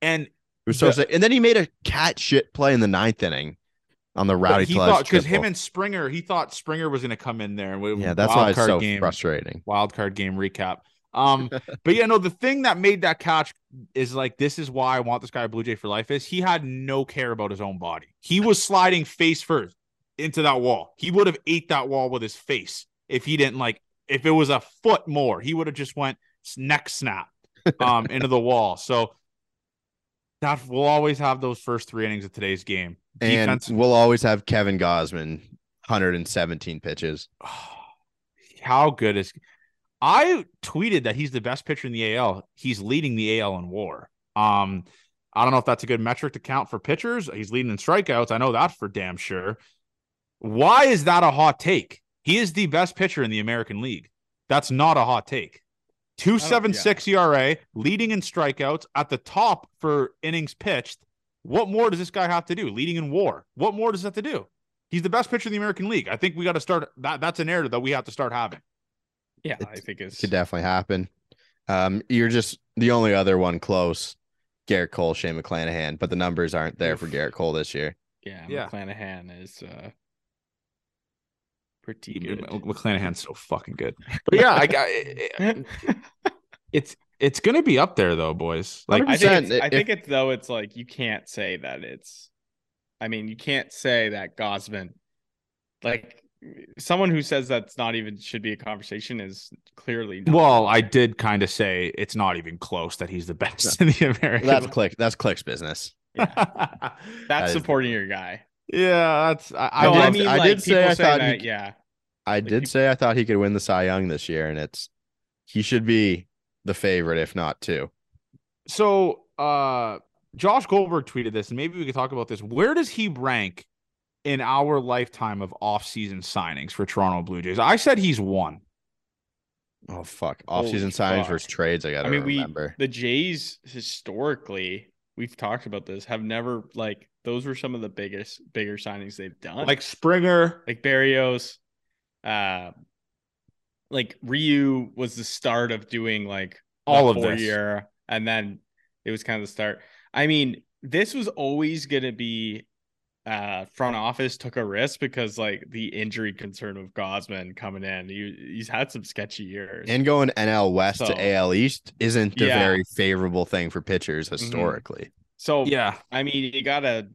And it was so the, and then he made a cat shit play in the ninth inning on the Rowdy Clutch. Because him and Springer, he thought Springer was going to come in there. And yeah, that's why it's so game, frustrating. Wild card game recap. Um, but yeah, no, the thing that made that catch is like, this is why I want this guy a Blue Jay for life is he had no care about his own body. He was sliding face first into that wall. He would have ate that wall with his face. If he didn't like, if it was a foot more, he would have just went neck snap, um, into the wall. So that we'll always have those first three innings of today's game. Defense. And we'll always have Kevin Gausman, one hundred seventeen pitches. Oh, how good is I tweeted that he's the best pitcher in the A L. He's leading the A L in W A R. Um, I don't know if that's a good metric to count for pitchers. He's leading in strikeouts. I know that for damn sure. Why is that a hot take? He is the best pitcher in the American League. That's not a hot take. two point seven six yeah. E R A, leading in strikeouts, at the top for innings pitched. What more does this guy have to do? Leading in W A R. What more does that have to do? He's the best pitcher in the American League. I think we got to start that. That's a narrative that we have to start having. Yeah, it, I think it's... it could definitely happen. Um, you're just the only other one close, Garrett Cole, Shane McClanahan, but the numbers aren't there for Garrett Cole this year. Yeah, yeah. McClanahan is uh, pretty good. McClanahan's so fucking good. But yeah, I got it, it's it's gonna be up there though, boys. Like I think, it's, if, I think it's though it's like you can't say that it's. I mean, you can't say that Gausman, like. Someone who says that's not even should be a conversation is clearly not. Well, I did kind of say it's not even close that he's the best no. in the American. That's click. That's Click's business. Yeah. that's that supporting is... your guy. Yeah, that's. I, I, no, did, I mean, I like, did say I thought. That, he, yeah, I like, did people... say I thought he could win the Cy Young this year, and it's he should be the favorite, if not two. So, uh, Josh Goldberg tweeted this, and maybe we could talk about this. Where does he rank in our lifetime of off-season signings for Toronto Blue Jays? I said he's one. Oh fuck! Off-season signings versus trades. I gotta I mean, remember we, the Jays historically. We've talked about this. Have never like those were some of the biggest, bigger signings they've done. Like Springer, like Berrios, uh, like Ryu was the start of doing like all of this year, and then it was kind of the start. I mean, this was always gonna be. Uh, front office took a risk because like the injury concern of Gausman coming in, he, he's had some sketchy years. And going N L West so, to A L East isn't a yeah. very favorable thing for pitchers historically. Mm-hmm. So yeah, I mean you gotta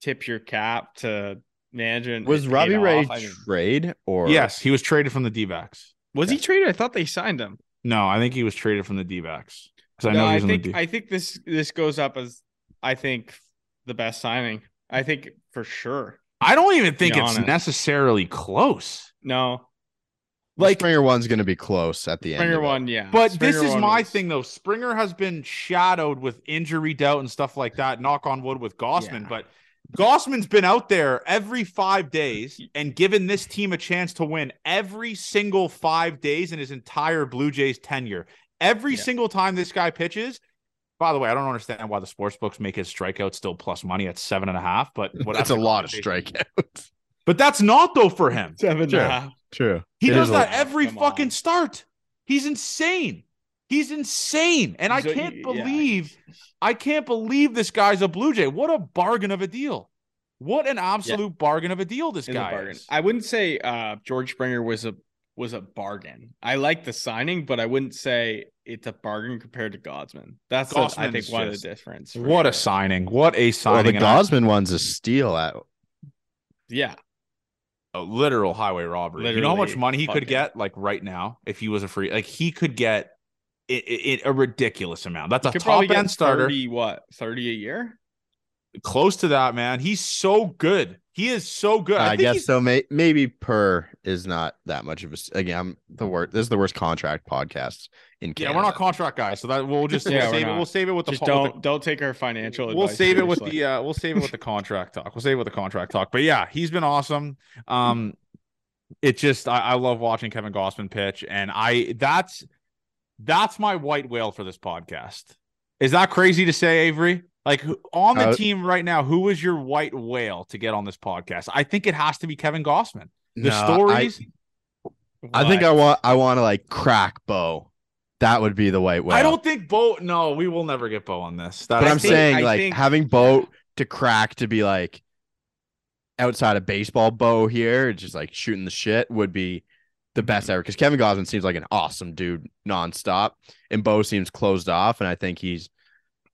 tip your cap to management. Was Robbie Ray off. trade or yes, he was traded from the D-backs. Was yeah. he traded? I thought they signed him. No, I think he was traded from the D-backs. No, I know I think I think this this goes up as I think the best signing. I think for sure. I don't even think it's honest. necessarily close. No. Like Springer one's going to be close at the Springer end. Springer one, yeah. But Springer this is my was... thing, though. Springer has been shadowed with injury doubt and stuff like that. Knock on wood with Gausman. Yeah. But Gausman's been out there every five days and given this team a chance to win every single five days in his entire Blue Jays tenure. Every yeah. single time this guy pitches. By the way, I don't understand why the sports books make his strikeouts still plus money at seven and a half, but whatever. That's a lot of strikeouts. But that's not, though, for him. Seven True. and a half. True. He it does that every Come fucking on. start. He's insane. He's insane. And He's I can't a, believe, yeah. I can't believe this guy's a Blue Jay. What a bargain of a deal. What an absolute yeah. bargain of a deal this it's guy is. I wouldn't say uh, George Springer was a was a bargain. I like the signing, but I wouldn't say it's a bargain compared to Gausman. That's a, I think one of the difference. What sure. a signing. What a signing. Well, the Gausman one's a steal at yeah. a literal highway robbery. Literally, you know how much money he could it. get like right now if he was a free like he could get it, it, it a ridiculous amount. That's he a top end starter. thirty, what? thirty a year? Close to that, man. He's so good. He is so good. I, I think guess so. May, maybe per is not that much of a. Again, I'm the worst. This is the worst contract podcast in Canada. Yeah, we're not contract guys, so that we'll just yeah, save it. Not. We'll save it with the just don't with the, don't take our financial. We'll advice save it with like. the. Uh, we'll save it with the contract talk. We'll save it with the contract talk. But yeah, he's been awesome. Um, it just I, I love watching Kevin Gausman pitch, and I that's that's my white whale for this podcast. Is that crazy to say, Avery? Like on the uh, team right now, who is your white whale to get on this podcast? I think it has to be Kevin Gausman. The no, stories. I, I think I want I want to like crack Bo. That would be the white whale. I don't think Bo. No, we will never get Bo on this. That, but I I'm think, saying I like think, having Bo to crack to be like outside of baseball Bo here, just like shooting the shit would be the best ever. Because Kevin Gausman seems like an awesome dude nonstop, and Bo seems closed off, and I think he's.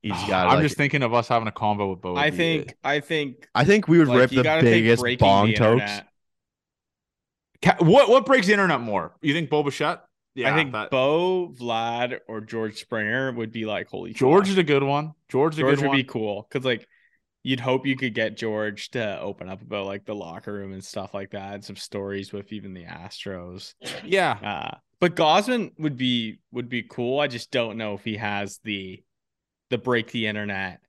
Oh, gotta, I'm like, just thinking of us having a combo with Bo. I think, did. I think, I think we would like, rip the biggest bong tokes. What what breaks the internet more? You think Bo Bichette? Yeah, I think that. Bo, Vlad, or George Springer would be like holy. George God. is a good one. George, is George a good would one. be cool because like you'd hope you could get George to open up about like the locker room and stuff like that, and some stories with even the Astros. Yeah, uh, but Gausman would be would be cool. I just don't know if he has the. The break the internet.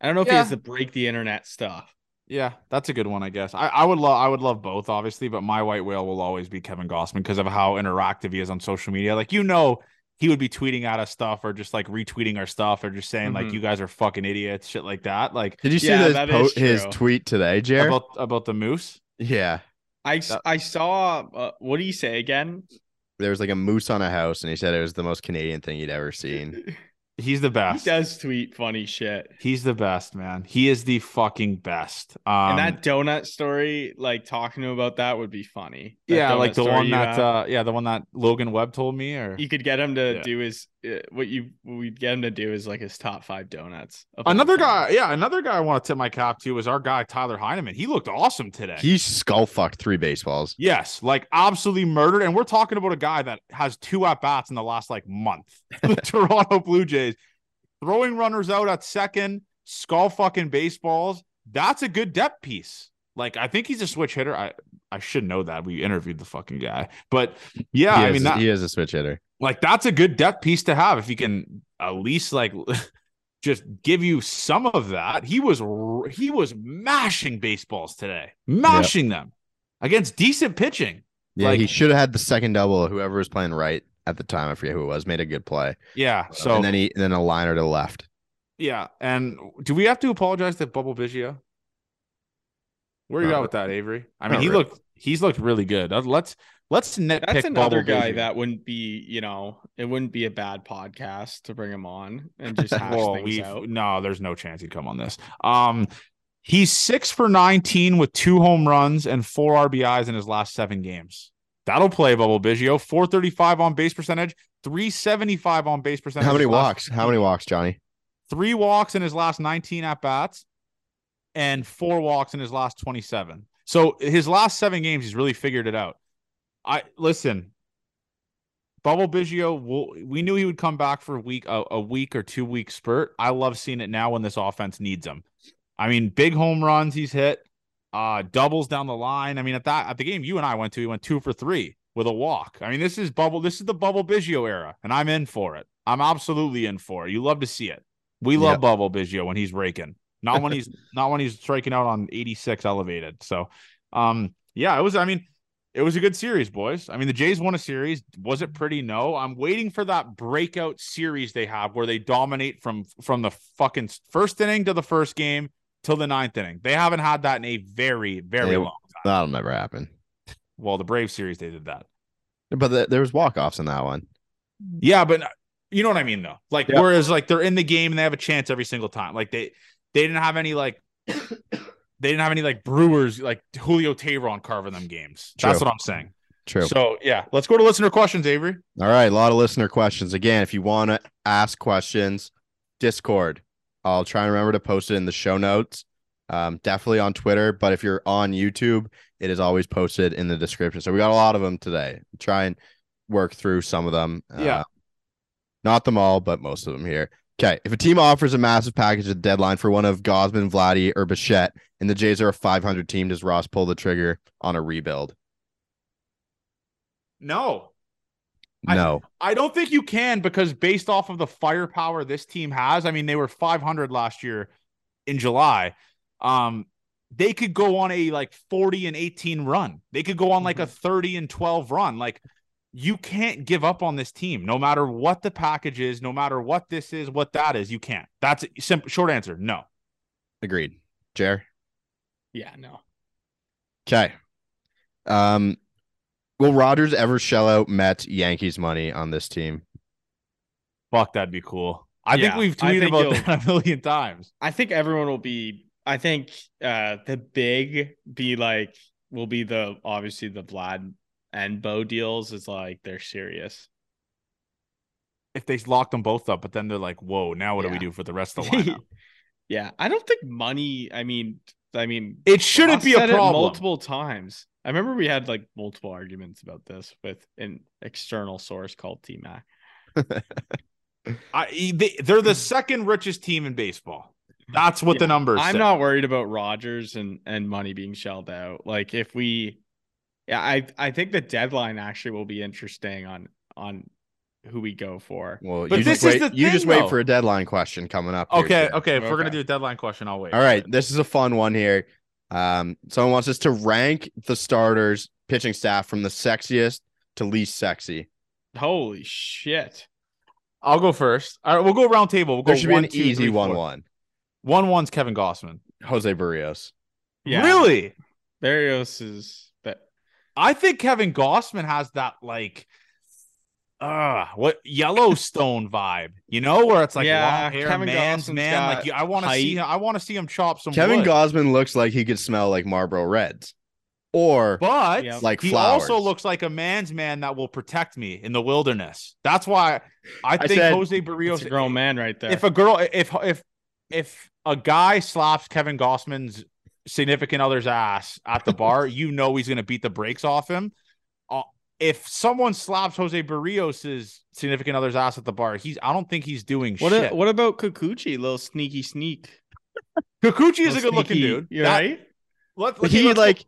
I don't know if yeah. he has the break the internet stuff. Yeah, that's a good one, I guess. I, I would love I would love both, obviously, but my white whale will always be Kevin Gausman because of how interactive he is on social media. Like, you know, he would be tweeting at us stuff or just like retweeting our stuff or just saying mm-hmm. like you guys are fucking idiots, shit like that. Like, did you see yeah, this po- his tweet today, Jared? About, about the moose? Yeah, I that- I saw. Uh, what do you say again? There was like a moose on a house, and he said it was the most Canadian thing he'd ever seen. He's the best. He does tweet funny shit. He's the best, man. He is the fucking best. Um, and that donut story, like talking to him about that would be funny. That yeah, like the one that, uh, yeah, the one that Logan Webb told me. Or you could get him to yeah. do his uh, what you we'd get him to do is like his top five donuts. Another guy, yeah, another guy I want to tip my cap to is our guy Tyler Heineman. He looked awesome today. He skull fucked three baseballs. Yes, like absolutely murdered. And we're talking about a guy that has two at bats in the last like month. The Toronto Blue Jays. Throwing runners out at second, skull fucking baseballs. That's a good depth piece. Like, I think he's a switch hitter. I, I should know that. We interviewed the fucking guy. But, yeah, is, I mean, that, he is a switch hitter. Like, that's a good depth piece to have. If he can at least, like, just give you some of that. He was he was mashing baseballs today. Mashing yep. them against decent pitching. Yeah, like, he should have had the second double, whoever was playing right. at the time. I forget who it was. Made a good play. Yeah. So and then he and then a liner to the left. Yeah. And do we have to apologize to Bo Bichette? Where are you at with that, Avery? I mean, he really. looked he's looked really good. Let's let's nitpick. That's another Bo guy Bichette. That wouldn't be, you know, it wouldn't be a bad podcast to bring him on and just hash Whoa, things out. No, there's no chance he'd come on this. Um, he's six for nineteen with two home runs and four R B Is in his last seven games. That'll play Bo Bichette. four thirty-five on base percentage, three seventy-five on base percentage. How many walks? How many walks, Johnny? Three walks in his last nineteen at bats, and four walks in his last twenty-seven. So his last seven games, he's really figured it out. I listen, Bo Bichette, will, we knew he would come back for a week, a, a week or two week spurt. I love seeing it now when this offense needs him. I mean, big home runs he's hit, uh, doubles down the line. I mean, at that at the game you and I went to, he went two for three with a walk. I mean, this is Bo. This is the Bo Bichette era, and I'm in for it. I'm absolutely in for it. You love to see it. We love yep. Bo Bichette when he's raking. Not when he's not when he's striking out on eighty-six elevated. So, um, yeah, it was. I mean, it was a good series, boys. I mean, the Jays won a series. Was it pretty? No. I'm waiting for that breakout series they have where they dominate from from the fucking first inning to the first game till the ninth inning. They haven't had that in a very very they, long time. That'll never happen. Well, the Brave series they did that, but the, there was walk-offs in that one. Yeah, but you know what I mean, though. Like yeah. whereas like they're in the game and they have a chance every single time. Like they. They didn't have any like, they didn't have any like Brewers like Julio Teheran carving them games. True. That's what I'm saying. True. So yeah, let's go to listener questions, Avery. All right, a lot of listener questions. Again, if you want to ask questions, Discord. I'll try and remember to post it in the show notes. Um, definitely on Twitter, but if you're on YouTube, it is always posted in the description. So we got a lot of them today. Try and work through some of them. Yeah, uh, not them all, but most of them here. Okay, if a team offers a massive package at the deadline for one of Gausman, Vladdy, or Bichette, and the Jays are a five hundred team, does Ross pull the trigger on a rebuild? No. No. I, I don't think you can because based off of the firepower this team has, I mean, they were five hundred last year in July. Um, they could go on a like forty and eighteen run. They could go on like a thirty and twelve run. Like, you can't give up on this team, no matter what the package is, no matter what this is, what that is. You can't. That's a simple, short answer. No. Agreed. Jer? Yeah, no. Okay. Um, will Rogers ever shell out Mets Yankees money on this team? Fuck, that'd be cool. I yeah, think we've tweeted think about that a million times. I think everyone will be, I think uh, the big be like, will be the, obviously the Vlad and Bo deals is like they're serious. If they lock them both up, but then they're like, "Whoa, now what yeah. do we do for the rest of the lineup?" yeah, I don't think money. I mean, I mean, it shouldn't be a problem. Multiple times, I remember we had like multiple arguments about this with an external source called T-Mac. I they, they're the second richest team in baseball. That's what yeah. the numbers. I'm say. not worried about Rogers and and money being shelled out. Like if we. Yeah, I I think the deadline actually will be interesting on on who we go for. Well, but you this just wait, is the you thing, just wait though. for a deadline question coming up. Okay, okay. If okay. we're gonna do a deadline question, I'll wait. All right, this is a fun one here. Um, someone wants us to rank the starters pitching staff from the sexiest to least sexy. Holy shit! I'll go first. All right, we'll go round table. We'll there go should one, be an two, easy three, one, four. one. One one's Kevin Gausman, Jose Berrios. Yeah, really. Berrios is. I think Kevin Gausman has that like, uh, what Yellowstone vibe, you know, where it's like yeah, long hair, Kevin man's Gausman's man. Like I want to see, I want to see him chop some. Kevin wood. Gausman looks like he could smell like Marlboro Reds, or but yeah. like he flowers. also looks like a man's man that will protect me in the wilderness. That's why I think I said, Jose Berrios, it's a grown man, right there. If a girl, if if if a guy slaps Kevin Gausman's significant other's ass at the bar, you know he's going to beat the brakes off him. Uh, if someone slaps Jose Berrios's significant other's ass at the bar, he's I don't think he's doing what shit. A, what about Kikuchi, little sneaky sneak? Kikuchi is a good looking dude. You're that, right? Let, let, he let's like go.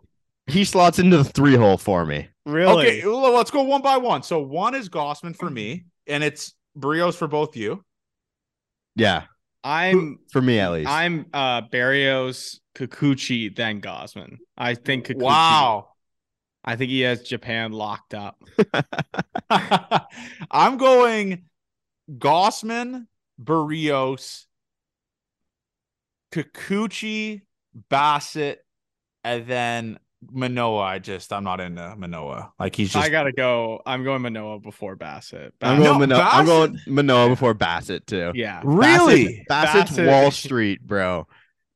He slots into the three hole for me. Really? Okay, let's go one by one. So one is Gausman for me, and it's Berrios for both you. Yeah. I'm for me at least. I'm uh Berrios, Kikuchi, then Gausman. I think Kikuchi. Wow. I think he has Japan locked up. I'm going Gausman, Berrios, Kikuchi, Bassitt, and then Manoah. I just, I'm not into Manoah. Like he's just. I gotta go. I'm going Manoah before Bassitt. Bassitt. I'm going no, Manoah. Bassitt? I'm going Manoah before Bassitt too. Yeah, really. Bassitt, Bassett's Bassitt. Wall Street, bro.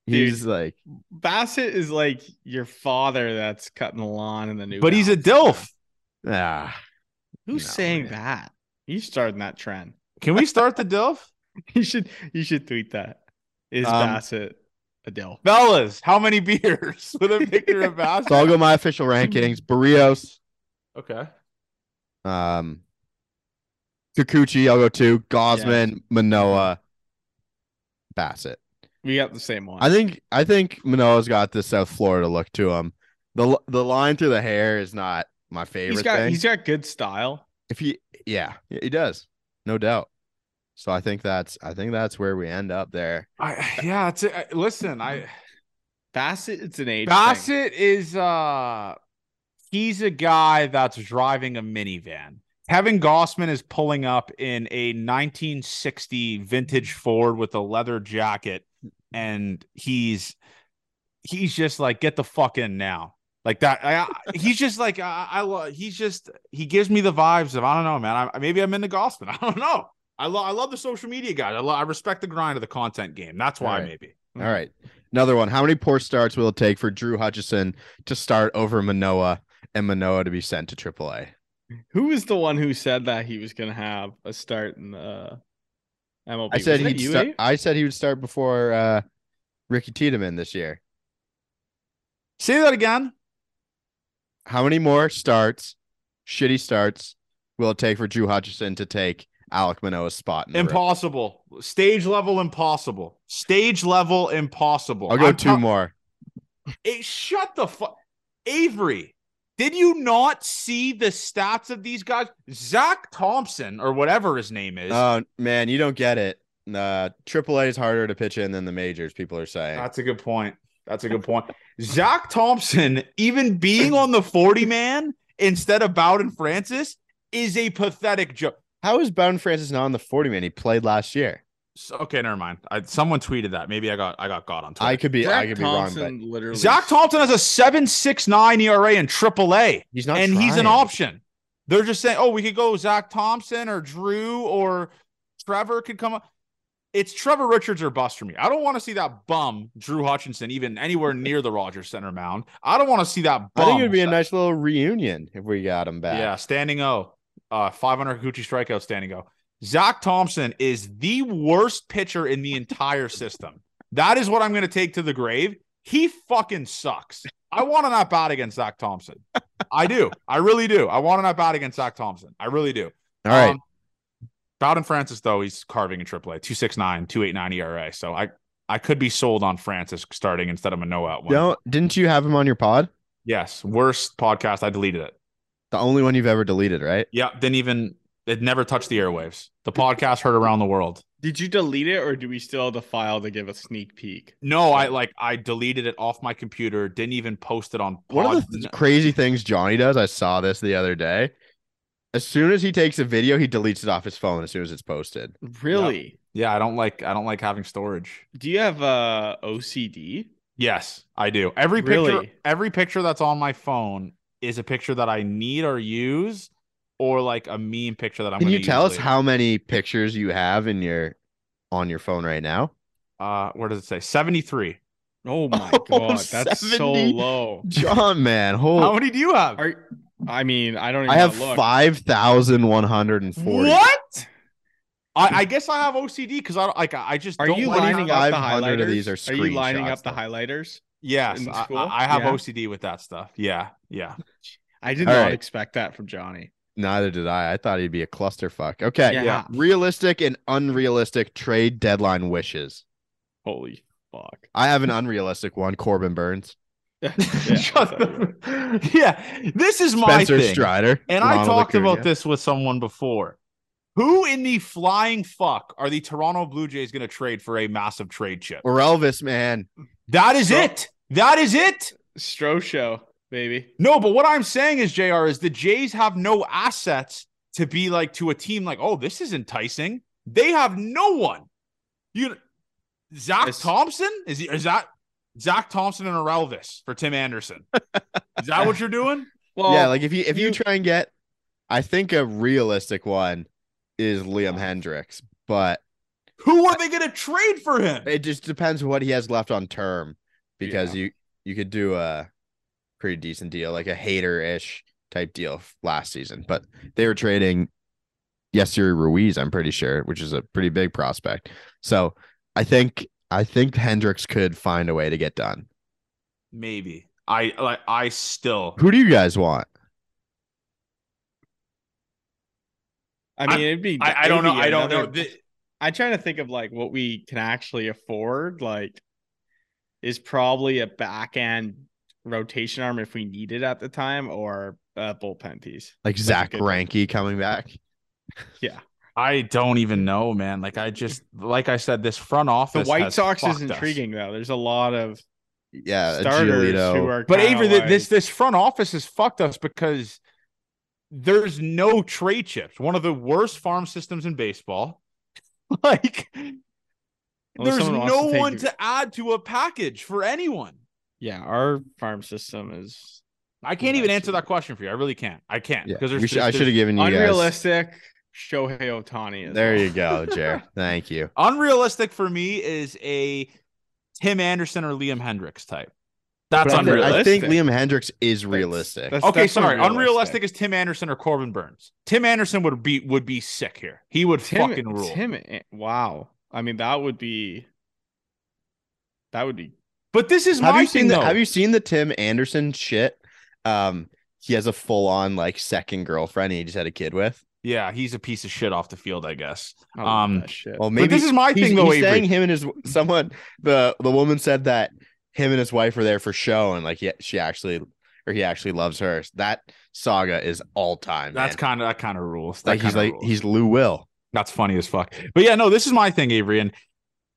He's dude, like Bassitt is like your father that's cutting the lawn in the new. But house. He's a dilf. Yeah. Who's no, saying man. That? He's starting that trend. Can we start the dilf? You should. You should tweet that. Is um, Bassitt a dilf? Fellas, how many beers with a picture of Bassitt? So I'll go my official rankings. Berrios. Okay. Um. Kikuchi, I'll go two. Gausman, yeah. Manoah, Bassitt. We got the same one. I think I think Manoah's got the South Florida look to him. The the line through the hair is not my favorite he's got, thing. He's got good style. If he yeah, he does. No doubt. So I think that's I think that's where we end up there. I, yeah, it's a, listen, I Bassitt it's an age Bassitt thing. Is uh he's a guy that's driving a minivan. Kevin Gausman is pulling up in a nineteen sixty vintage Ford with a leather jacket. And he's he's just like, get the fuck in now, like that. I, he's just like I, I love. He's just he gives me the vibes of I don't know, man. I, maybe I'm into Gausman. I don't know. I love I love the social media guy. I, lo- I respect the grind of the content game. That's why All right. maybe. All right, another one. How many poor starts will it take for Drew Hutchison to start over Manoah and Manoah to be sent to triple A? Who is the one who said that he was going to have a start in the? M L B. I said he'd sta- I said he would start before uh, Ricky Tiedemann this year. Say that again. How many more starts, shitty starts, will it take for Drew Hutchison to take Alek Manoah's spot? In impossible. Room? Stage level impossible. Stage level impossible. I'll go I'm two ta- more. Hey, shut the fuck. Avery, did you not see the stats of these guys? Zach Thompson or whatever his name is. Oh, man, you don't get it. Uh, triple A is harder to pitch in than the majors, people are saying. That's a good point. That's a good point. Zach Thompson, even being on the forty-man instead of Bowden Francis, is a pathetic joke. How is Bowden Francis not on the forty-man? He played last year. So, okay, never mind. I, someone tweeted that. Maybe I got I got caught on Twitter. I could be Zach I could Thompson be wrong. But literally. Zach Thompson has a seven six nine E R A in triple A. He's not, and trying. He's an option. They're just saying, oh, we could go Zach Thompson or Drew or Trevor could come up. It's Trevor Richards or bust for me. I don't want to see that bum Drew Hutchison even anywhere near the Rogers Center mound. I don't want to see that bum. I think it would be a nice little reunion if we got him back. Yeah, standing O, uh, five hundred Kikuchi strikeout, standing O. Zach Thompson is the worst pitcher in the entire system. That is what I'm going to take to the grave. He fucking sucks. I want to not bat against Zach Thompson. I do. I really do. I want to not bat against Zach Thompson. I really do. All right. Um, Bowden Francis, though, he's carving in triple A. two six nine, two eight nine E R A. So I, I could be sold on Francis starting instead of Manoah at one. No, didn't you have him on your pod? Yes. Worst podcast. I deleted it. The only one you've ever deleted, right? Yeah. Didn't even... It never touched the airwaves. The podcast heard around the world. Did you delete it, or do we still have the file to give a sneak peek? No, I like I deleted it off my computer. Didn't even post it on. Pod- One of the th- crazy things Johnny does. I saw this the other day. As soon as he takes a video, he deletes it off his phone as soon as it's posted. Really? Yeah, yeah I don't like. I don't like having storage. Do you have uh, O C D? Yes, I do. Every picture, really? every picture that's on my phone is a picture that I need or use. Or like a meme picture that I'm. Can you tell us later. How many pictures you have in your on your phone right now? Uh, where does it say? seventy-three. Oh my oh, god, that's seventy? So low, John. Man, hold. How many do you have? Are, I mean, I don't. Even I have five thousand one hundred forty. What? I, I guess I have O C D because I like I just. Are don't you lining up the highlighters? Of these are, are you lining up though. The highlighters? Yes, I, I have yeah. O C D with that stuff. Yeah, yeah. I did All not right. expect that from Johnny. Neither did I. I thought he'd be a clusterfuck. Okay. Yeah. yeah. Realistic and unrealistic trade deadline wishes. Holy fuck. I have an unrealistic one. Corbin Burns. yeah. yeah. This is Spencer my thing. Strider. And Ronald I talked Acuna. About this with someone before. Who in the flying fuck are the Toronto Blue Jays going to trade for a massive trade chip? Or Elvis, man. That is Stro- it. That is it. Stro show. maybe. No, but what I'm saying is, J R, is the Jays have no assets to be like to a team like, oh, this is enticing. They have no one. You, Zach it's, Thompson? Is he? Is that Zach Thompson and Aurelvis for Tim Anderson? Is that what you're doing? Well, yeah, like if you if you, you try and get, I think a realistic one is Liam Hendricks, but who are they going to trade for him? It just depends what he has left on term, because yeah. you you could do a pretty decent deal, like a Hader-ish type deal last season, but they were trading Yesiri Ruiz, I'm pretty sure, which is a pretty big prospect. So I think I think Hendricks could find a way to get done. Maybe. I like I still. Who do you guys want? I mean, I, it'd be. I, I don't know. I don't know. The, I'm trying to think of like what we can actually afford. Like, is probably a back end rotation arm if we need it at the time, or a bullpen piece like That's Zach Greinke coming back. Yeah, I don't even know, man. Like I just, like I said, this front office. The White Sox is intriguing us. Though. There's a lot of yeah starters who are. But Avery, like... this this front office has fucked us because there's no trade chips. One of the worst farm systems in baseball. Like, unless there's no to one you. to add to a package for anyone. Yeah, our farm system is... I can't even answer that question for you. I really can't. I can't. Yeah. There's, should, there's, I should have given you unrealistic guys... Shohei Ohtani. There well. you go, Jer. Thank you. Unrealistic for me is a Tim Anderson or Liam Hendricks type. That's but unrealistic. I think Liam Hendricks is realistic. That's, that's, okay, that's sorry. Unrealistic. unrealistic is Tim Anderson or Corbin Burnes. Tim Anderson would be would be sick here. He would Tim, fucking rule. Tim, wow. I mean, that would be... That would be... But this is have my you seen thing, the, though. Have you seen the Tim Anderson shit? Um, He has a full-on, like, second girlfriend he just had a kid with. Yeah, he's a piece of shit off the field, I guess. Oh, um, shit. Well, maybe but this is my he's, thing, though, he's saying him and his... Someone... The, the woman said that... him and his wife are there for show, and like he, she actually, or he actually loves her. That saga is all time. That's kind of that kind of rules. That like he's like rules. He's Lou Will. That's funny as fuck. But yeah, no, this is my thing, Avery, and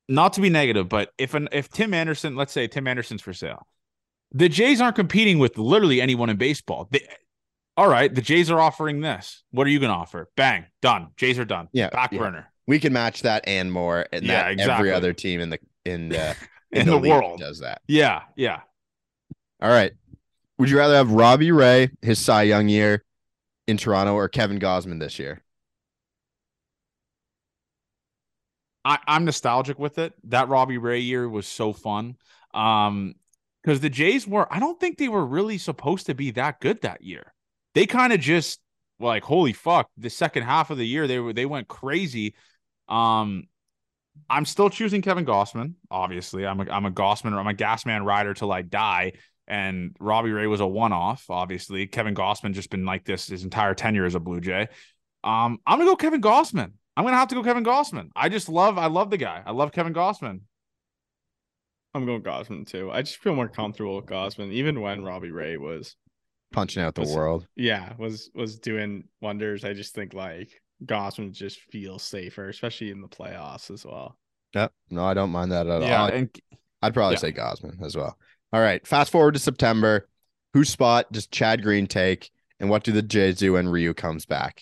not to be negative, but if an if Tim Anderson, let's say Tim Anderson's for sale, the Jays aren't competing with literally anyone in baseball. They, all right, the Jays are offering this. What are you going to offer? Bang, done. Jays are done. Yeah, back yeah. burner. We can match that and more, and yeah, that exactly. every other team in the in. The, In the, the world does that. Yeah, yeah. All right. Would you rather have Robbie Ray, his Cy Young year in Toronto, or Kevin Gausman this year? I, I'm nostalgic with it. That Robbie Ray year was so fun. Um, because the Jays were, I don't think they were really supposed to be that good that year. They kind of just like, holy fuck, the second half of the year they were they went crazy. Um I'm still choosing Kevin Gausman. Obviously, I'm a I'm a Gausman. I'm a Gasman rider till I die. And Robbie Ray was a one-off. Obviously, Kevin Gausman just been like this his entire tenure as a Blue Jay. Um, I'm gonna go Kevin Gausman. I'm gonna have to go Kevin Gausman. I just love I love the guy. I love Kevin Gausman. I'm going Gausman too. I just feel more comfortable with Gausman, even when Robbie Ray was punching out the was, world. Yeah, was was doing wonders. I just think like. Gausman just feels safer, especially in the playoffs as well. Yep. No, I don't mind that at yeah, all. And, I'd probably yeah. say Gausman as well. All right. Fast forward to September. Whose spot does Chad Green take? And what do the Jays do when Ryu comes back?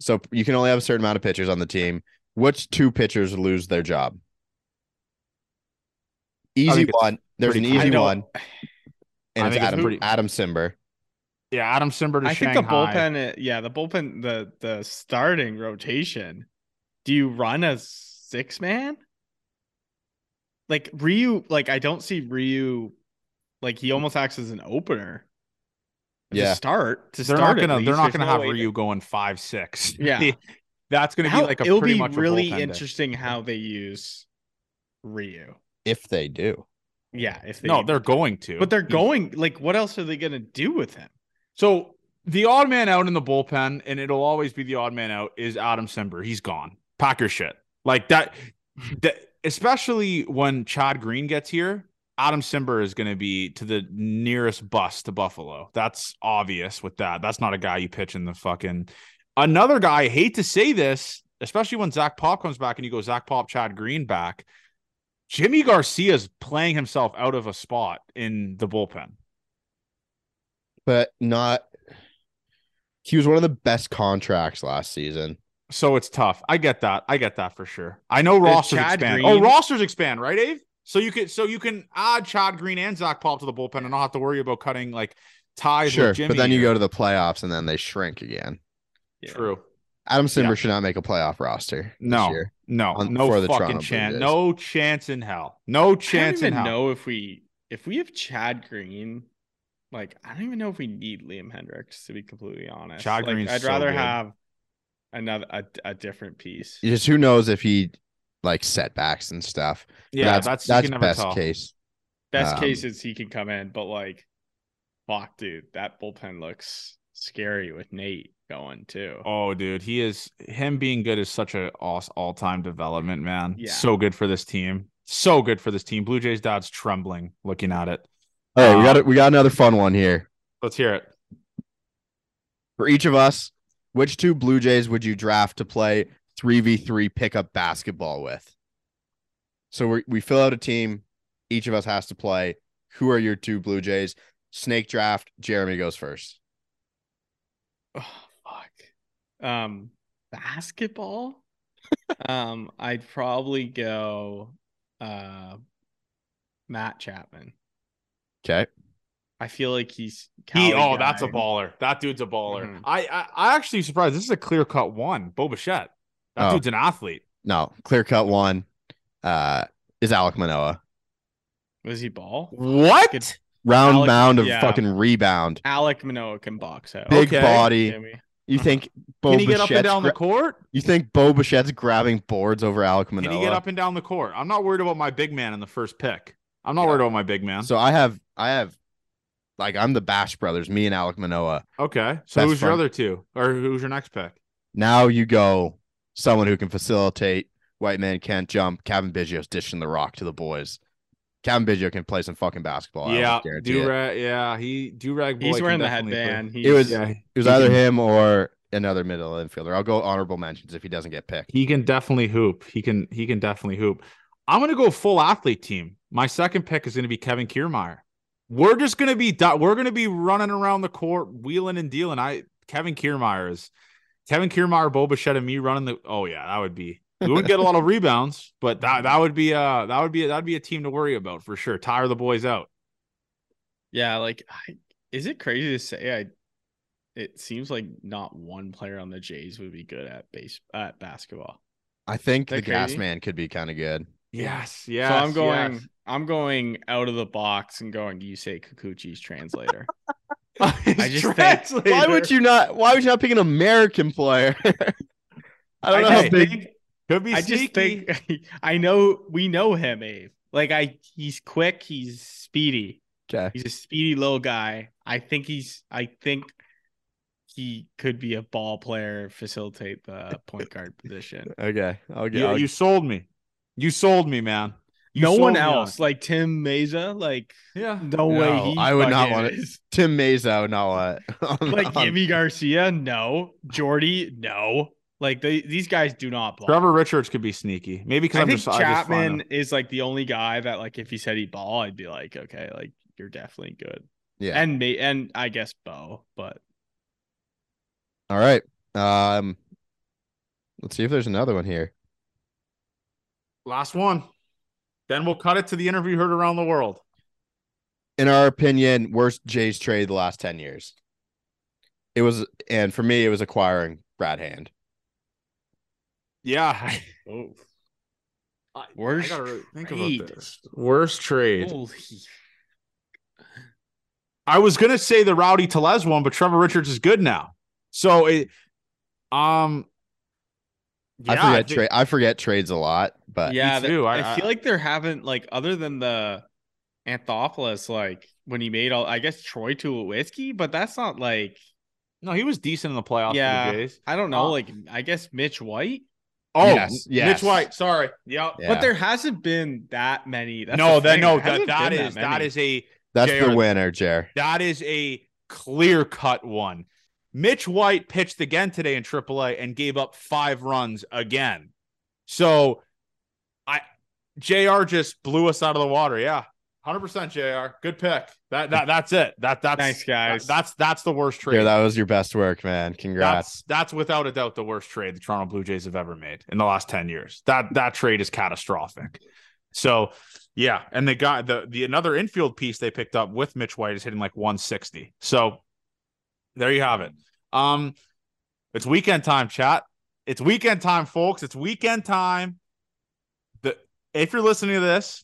So you can only have a certain amount of pitchers on the team. Which two pitchers lose their job? Easy one. There's pretty, an easy one. And I it's Adam, it's pretty... Adam Simber. Yeah, Adam Simber to I Shanghai. think the bullpen, yeah, the bullpen, the the starting rotation. Do you run a six man? Like Ryu, like I don't see Ryu, like he almost acts as an opener. Yeah, to start to they're start. Not gonna, they're not going to have Ryu to... going five six. Yeah, that's going to be like a it'll pretty be much really a interesting day. How they use Ryu if they do. Yeah, if they no, do. They're going to, but they're going like what else are they going to do with him? So the odd man out in the bullpen, and it'll always be the odd man out, is Adam Simber. He's gone. Pack your shit. Like that, that especially when Chad Green gets here, Adam Simber is going to be to the nearest bus to Buffalo. That's obvious with that. That's not a guy you pitch in the fucking... Another guy, I hate to say this, especially when Zach Pop comes back and you go Zach Pop, Chad Green back, Jimmy Garcia's playing himself out of a spot in the bullpen. but not. He was one of the best contracts last season. So it's tough. I get that. I get that for sure. I know rosters expand. Green. Oh, rosters expand, right, Dave? So you can so you can add Chad Green and Zach Pop to the bullpen and not have to worry about cutting like ties sure, with Jimmy. But then you go to the playoffs and then they shrink again. Yeah. True. Adam Simber yeah. should not make a playoff roster. No, this year no, on, no fucking Toronto chance. Blues. No chance in hell. No chance I don't even in hell. Know if we if we have Chad Green. Like, I don't even know if we need Liam Hendricks, to be completely honest. Chad like, Green's I'd so rather good. Have another a, a different piece. Just who knows if he like setbacks and stuff. Yeah, that's that's, that's never best tell. Case. Best um, case is he can come in, but like, fuck, dude, that bullpen looks scary with Nate going too. Oh, dude, he is him being good is such an all time development, man. Yeah. So good for this team. So good for this team. Blue Jays dad's trembling looking at it. Hey, we got it. We got another fun one here. Let's hear it. For each of us, which two Blue Jays would you draft to play three v three pickup basketball with? So we we fill out a team. Each of us has to play. Who are your two Blue Jays? Snake draft. Jeremy goes first. Oh, fuck. Um, basketball? um, I'd probably go uh, Matt Chapman. Okay. I feel like he's he, oh, guy. That's a baller. That dude's a baller. Mm-hmm. I, I I actually surprised. This is a clear cut one. Bo Bichette. That oh. dude's an athlete. No, clear cut one. Uh, is Alek Manoah. Was he ball? What? Could, Round Alec, mound of yeah. fucking rebound. Alek Manoah can box out. Big okay. body. Jimmy. You think Bo Can he Bichette's get up and down gra- the court? You think Bo Bichette's grabbing boards over Alek Manoah? Can he get up and down the court? I'm not worried about my big man in the first pick. I'm not yeah. worried about my big man. So I have, I have, like, I'm the Bash brothers, me and Alek Manoah. Okay. So who's friend. Your other two? Or who's your next pick? Now you go someone who can facilitate. White man can't jump. Kevin Biggio's dishing the rock to the boys. Kevin Biggio can play some fucking basketball. Yeah. Do-rag, yeah. He, do-rag boy. He's wearing the headband. He's, it was, yeah, it was either him or another middle infielder. I'll go honorable mentions if he doesn't get picked. He can definitely hoop. He can, he can definitely hoop. I'm going to go full athlete team. My second pick is going to be Kevin Kiermaier. We're just going to be we're going to be running around the court, wheeling and dealing. I Kevin Kiermaier is Kevin Kiermaier, Bo Bichette, and me running the. Oh yeah, that would be. We wouldn't get a lot of rebounds, but that that would be uh that would be that'd be a team to worry about for sure. Tire the boys out. Yeah, like I, is it crazy to say? I it seems like not one player on the Jays would be good at base at basketball. I think the crazy? Gas man could be kind of good. Yes, yes. So I'm going. Yes. I'm going out of the box and going Yusei Kikuchi's translator. I just translator. Think, why would you not? Why would you not pick an American player? I don't I know how big. Think, could be I sneaky. Just think I know we know him, Abe. Like I, he's quick. He's speedy. Okay. He's a speedy little guy. I think he's. I think he could be a ball player, facilitate the point guard position. Okay. Okay. You, you sold me. You sold me, man. You no one else, on. Like Tim Mesa, like yeah, no, no way. He I would not want it. Tim Mesa, I would not want it. on, like Jimmy Garcia, no. Jordy, no. Like they, these guys do not block. Trevor Richards could be sneaky, maybe because I I'm think just, Chapman I just is like the only guy that, like, if he said he ball, I'd be like, okay, like you're definitely good. Yeah, and me, and I guess Bo, but all right. Um, let's see if there's another one here. Last one. Then we'll cut it to the interview heard around the world. In our opinion, worst Jays trade the last ten years. It was, and for me, it was acquiring Brad Hand. Yeah. Oh. I, worst I gotta really think about this. Worst trade. Holy. I was going to say the Rowdy Tellez one, but Trevor Richards is good now. So, it, um... Yeah, I forget I, think, tra- I forget trades a lot, but yeah, the, I, I feel like there haven't like other than the Anthopoulos, like when he made all I guess Troy Tulowitzki, but that's not like no, he was decent in the playoffs. Yeah, the I don't know, uh, like I guess Mitch White. Oh, yes, yes. Mitch White. Sorry, yeah. yeah, but there hasn't been that many. That's no, that no, that, that is that, that is a that's J R, the winner, Jer. That is a clear cut one. Mitch White pitched again today in triple A and gave up five runs again. So, I J R just blew us out of the water. Yeah, one hundred percent, J R. Good pick. That, that that's it. That that's nice, guys. That, that's that's the worst trade. Yeah, that was your best work, man. Congrats. That's, that's without a doubt the worst trade the Toronto Blue Jays have ever made in the last ten years. That that trade is catastrophic. So yeah, and they got the the another infield piece they picked up with Mitch White is hitting like one sixty. So there you have it. Um, it's weekend time, chat. It's weekend time, folks. It's weekend time. The if you're listening to this.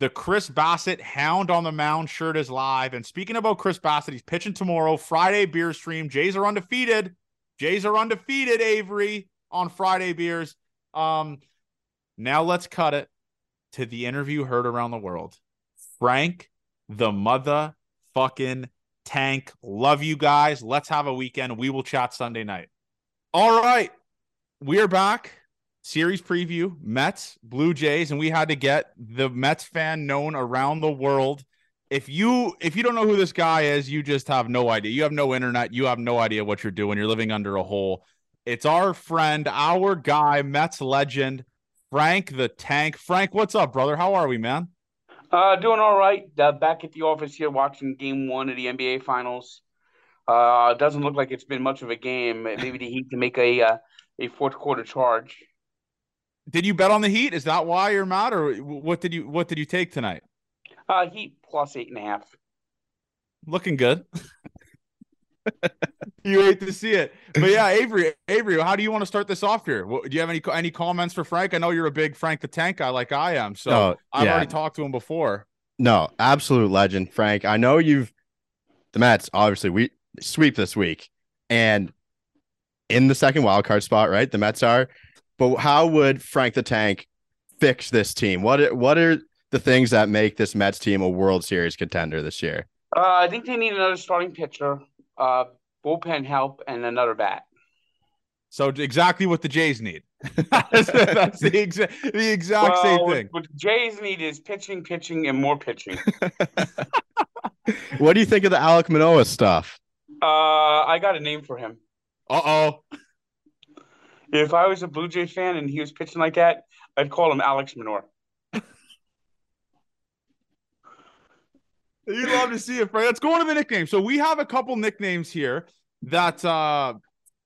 The Chris Bassitt Hound on the Mound shirt is live. And speaking about Chris Bassitt, he's pitching tomorrow, Friday beer stream. Jays are undefeated. Jays are undefeated, Avery, on Friday beers. Um, now let's cut it to the interview heard around the world. Frank the motherfucking Tank. Love you guys. Let's have a weekend. We will chat Sunday night. All right. We are back. Series preview, Mets, Blue Jays, and we had to get the Mets fan known around the world. If you if you don't know who this guy is, you just have no idea. You have no internet. You have no idea what you're doing. You're living under a hole. It's our friend, our guy, Mets legend, Frank the Tank. Frank, what's up, brother? How are we, man? Uh, doing all right. Uh, back at the office here watching game one of the N B A Finals. Uh, doesn't look like it's been much of a game. Maybe the Heat can make a, uh, a fourth-quarter charge. Did you bet on the Heat? Is that why you're mad, or what did you what did you take tonight? Uh, Heat plus eight and a half. Looking good. You hate to see it, but yeah, Avery, Avery, how do you want to start this off here? Do you have any any comments for Frank? I know you're a big Frank the Tank guy, like I am. So no, I've yeah. already talked to him before. No, absolute legend, Frank. I know you've the Mets obviously we sweep this week, and in the second wild card spot, right? The Mets are. But how would Frank the Tank fix this team? What what are the things that make this Mets team a World Series contender this year? Uh, I think they need another starting pitcher, uh, bullpen help, and another bat. So exactly what the Jays need. That's, that's the, exa- the exact well, same thing. What, what the Jays need is pitching, pitching, and more pitching. What do you think of the Alek Manoah stuff? Uh, I got a name for him. Uh-oh. If I was a Blue Jays fan and he was pitching like that, I'd call him Alek Manoah. You'd love to see it, Frank. Let's go on to the nickname. So we have a couple nicknames here that uh,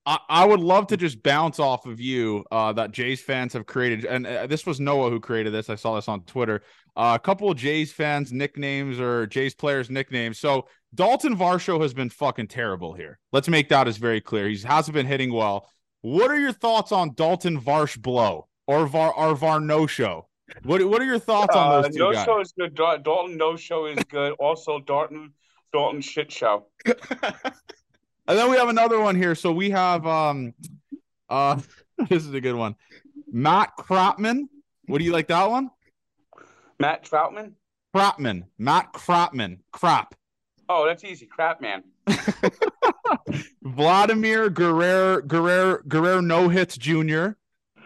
I-, I would love to just bounce off of you uh, that Jays fans have created. And uh, this was Noah who created this. I saw this on Twitter. Uh, a couple of Jays fans' nicknames or Jays players' nicknames. So Dalton Varsho has been fucking terrible here. Let's make that as very clear. He hasn't been hitting well. What are your thoughts on Dalton Varsh Blow or Var or Var No Show? What What are your thoughts on those uh, two no guys? No Show is good. Da- Dalton No Show is good. Also, Dalton Dalton Shit Show. And then we have another one here. So we have um, uh, this is a good one. Matt Crapman. What do you like that one? Matt Troutman. Crapman. Matt Crapman. Crap. Oh, that's easy. Crap, man. Vladimir Guerrero, Guerrero, Guerrero No Hits Junior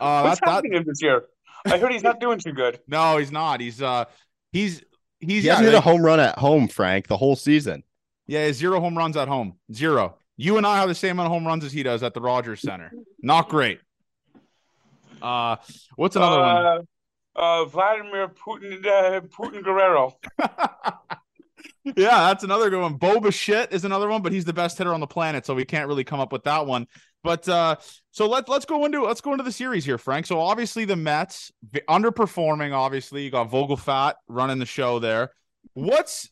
Uh, What's that, happening that... this year? I heard he's not doing too good. No, he's not. He's uh, he's he's he hasn't yeah, hit like... a home run at home, Frank, the whole season. Yeah, zero home runs at home. Zero. You and I have the same amount of home runs as he does at the Rogers Center. Not great. Uh, what's another uh, one? Uh, Vladimir Putin, uh, Putin Guerrero. Yeah, that's another good one. Bo Bichette is another one, but he's the best hitter on the planet, so we can't really come up with that one. But uh, so let's let's go into let's go into the series here, Frank. So obviously the Mets underperforming. Obviously you got Vogelbach running the show there. What's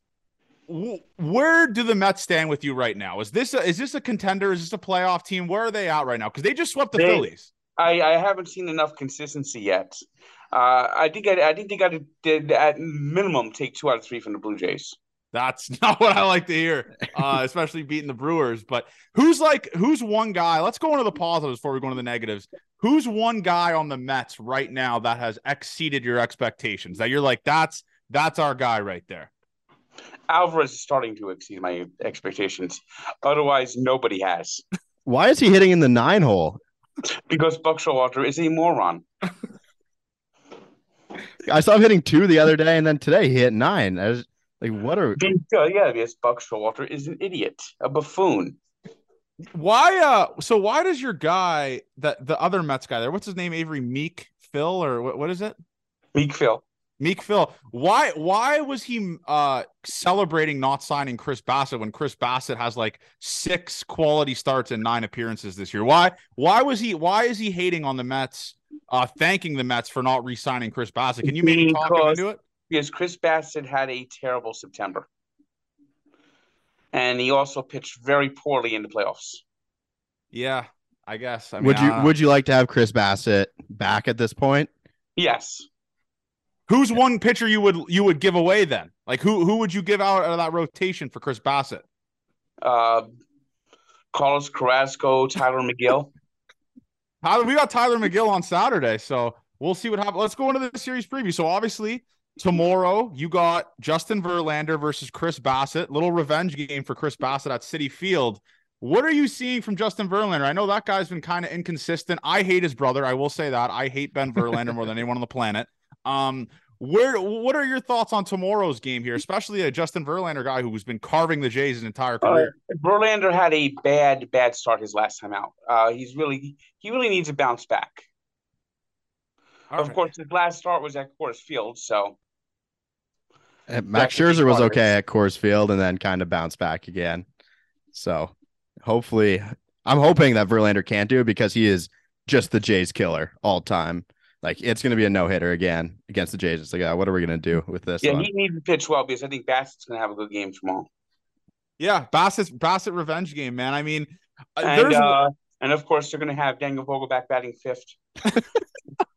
wh- where do the Mets stand with you right now? Is this a, is this a contender? Is this a playoff team? Where are they at right now? Because they just swept the they, Phillies. I, I haven't seen enough consistency yet. Uh, I think I, I think they got to at minimum take two out of three from the Blue Jays. That's not what I like to hear, uh, especially beating the Brewers. But who's like, who's one guy? Let's go into the positives before we go into the negatives. Who's one guy on the Mets right now that has exceeded your expectations? That you're like, that's that's our guy right there. Alvarez is starting to exceed my expectations. Otherwise, nobody has. Why is he hitting in the nine hole? Because Buck Showalter is a moron. I saw him hitting two the other day, and then today he hit nine. I was- Like what are uh, yeah? Yes, Buck Showalter is an idiot, a buffoon. Why? Uh, so why does your guy, that the other Mets guy there, what's his name? Avery Meek Phil or what? What is it? Meek Phil. Meek Phil, why why was he uh, celebrating not signing Chris Bassitt when Chris Bassitt has like six quality starts and nine appearances this year? Why why was he why is he hating on the Mets, uh, thanking the Mets for not re-signing Chris Bassitt? Can you maybe talk him into it? Because Chris Bassitt had a terrible September, and he also pitched very poorly in the playoffs. Yeah, I guess. I mean, would you uh, would you like to have Chris Bassitt back at this point? Yes. Who's one pitcher you would you would give away then? Like who who would you give out of that rotation for Chris Bassitt? Uh, Carlos Carrasco, Tylor Megill. Tyler, we got Tylor Megill on Saturday, so we'll see what happens. Let's go into the series preview. So obviously tomorrow you got Justin Verlander versus Chris Bassitt. Little revenge game for Chris Bassitt at Citi Field. What are you seeing from Justin Verlander? I know that guy's been kind of inconsistent. I hate his brother. I will say that. I hate Ben Verlander more than anyone on the planet. Um, where, what are your thoughts on tomorrow's game here, especially a Justin Verlander guy who's been carving the Jays his entire career? Uh, Verlander had a bad, bad start his last time out. Uh, he's really, he really needs a bounce back. All of right. course, his last start was at Coors Field, so. And Max Scherzer was okay at Coors Field and then kind of bounced back again. So hopefully, I'm hoping that Verlander can't do it because he is just the Jays killer all time. Like, it's going to be a no-hitter again against the Jays. It's like, oh, what are we going to do with this? Yeah, one? He needs to pitch well because I think Bassett's going to have a good game tomorrow. Yeah, Bassett's, Bassitt revenge game, man. I mean, and, there's... Uh, and, of course, they're going to have Daniel Vogelbach batting fifth.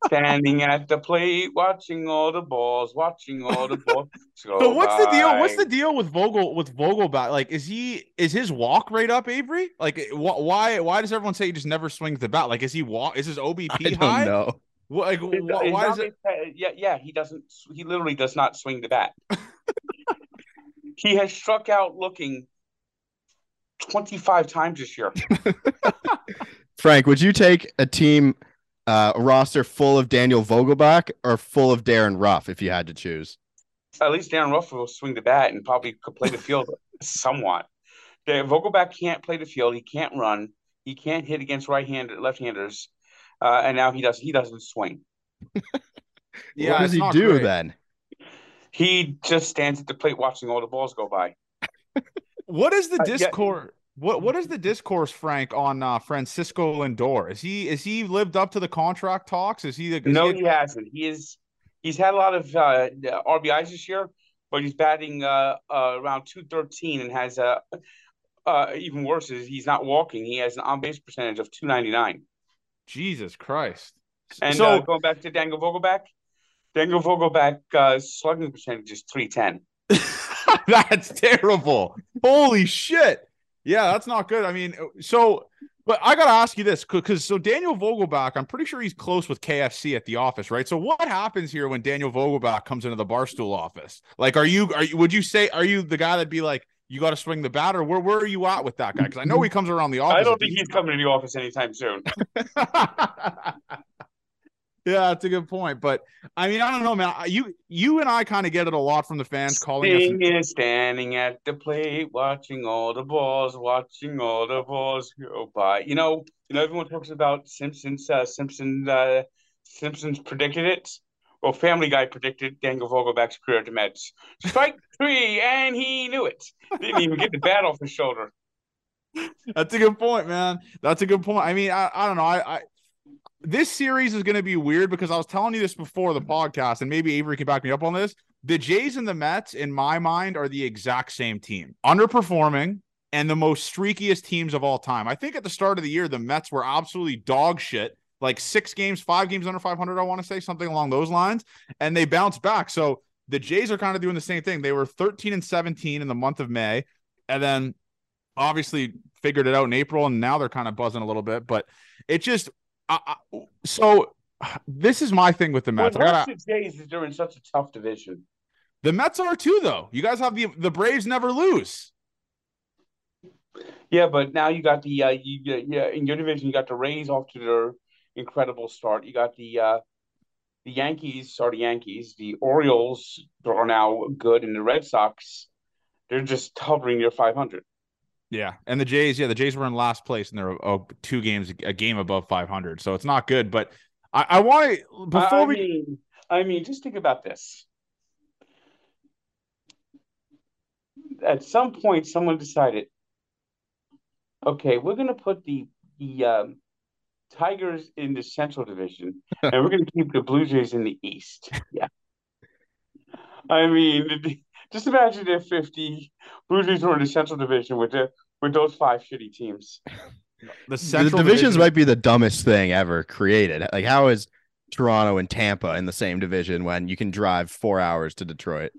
Standing at the plate, watching all the balls, watching all the balls. So, so what's the deal? What's the deal with Vogel with Vogelbach? Like, is he is his walk rate up, Avery? Like, wh- why why does everyone say he just never swings the bat? Like, is he walk? Is his O B P I high? I don't know. Like, it's, why, it's why is it? Yeah, yeah, he doesn't. He literally does not swing the bat. He has struck out looking twenty-five times this year. Frank, would you take a team, uh, a roster full of Daniel Vogelbach or full of Darren Ruff if you had to choose? At least Darren Ruff will swing the bat and probably could play the field somewhat. Vogelbach can't play the field. He can't run. He can't hit against right-handed, left-handers. Uh, and now he does. He doesn't swing. Yeah, what does he do great. then? He just stands at the plate, watching all the balls go by. What is the uh, discourse? Yeah. What What is the discourse, Frank, on uh, Francisco Lindor? Is he Is he lived up to the contract talks? Is he? Is no, he, a- he hasn't. He is. He's had a lot of uh, R B Is this year, but he's batting uh, uh, around two thirteen and has a uh, uh, even worse is he's not walking. He has an on base percentage of two ninety-nine. Jesus Christ. And so, uh, going back to Daniel Vogelbach, Daniel Vogelbach uh, slugging percentage is three ten. That's terrible. Holy shit. Yeah, that's not good. I mean, so, but I got to ask you this, because so Daniel Vogelbach, I'm pretty sure he's close with K F C at the office, right? So what happens here when Daniel Vogelbach comes into the Barstool office? Like, are you, are you, would you say, are you the guy that'd be like, you got to swing the bat, or where, where are you at with that guy? Because I know he comes around the office. I don't think he's coming to the office anytime soon. Yeah, that's a good point. But, I mean, I don't know, man. You you and I kind of get it a lot from the fans calling us. Sting is standing at the plate, watching all the balls, watching all the balls go by. You know, you know, everyone talks about Simpsons, uh, Simpson, uh, Simpsons predicted it. Well, Family Guy predicted Daniel Vogelbach's career at the Mets. Strike three, and he knew it. Didn't even get the bat off his shoulder. That's a good point, man. That's a good point. I mean, I, I don't know. I, I this series is going to be weird because I was telling you this before the podcast, and maybe Avery can back me up on this. The Jays and the Mets, in my mind, are the exact same team. Underperforming and the most streakiest teams of all time. I think at the start of the year, the Mets were absolutely dog shit. Like six games, five games under five hundred, I want to say, something along those lines, and they bounced back. So the Jays are kind of doing the same thing. They were thirteen and seventeen in the month of May, and then obviously figured it out in April, and now they're kind of buzzing a little bit. But it just I, I, so this is my thing with the Mets. Well, I gotta, the Jays is doing such a tough division. The Mets are too, though. You guys have the the Braves never lose. Yeah, but now you got the uh, you, yeah in your division you got the Rays off to their incredible start. You got the uh, the Yankees, or the Yankees, the Orioles are now good, and the Red Sox, they're just hovering near five hundred. Yeah, and the Jays, yeah, the Jays were in last place, and they're oh, two games, a game above five hundred, so it's not good. But I, I want to before I we, mean, I mean, just think about this: at some point, someone decided, okay, we're going to put the the um, Tigers in the Central Division, and we're going to keep the Blue Jays in the East. Yeah, I mean, just imagine if fifty Blue Jays were in the Central Division with the, with those five shitty teams. The Central the divisions division. might be the dumbest thing ever created. Like, how is Toronto and Tampa in the same division when you can drive four hours to Detroit?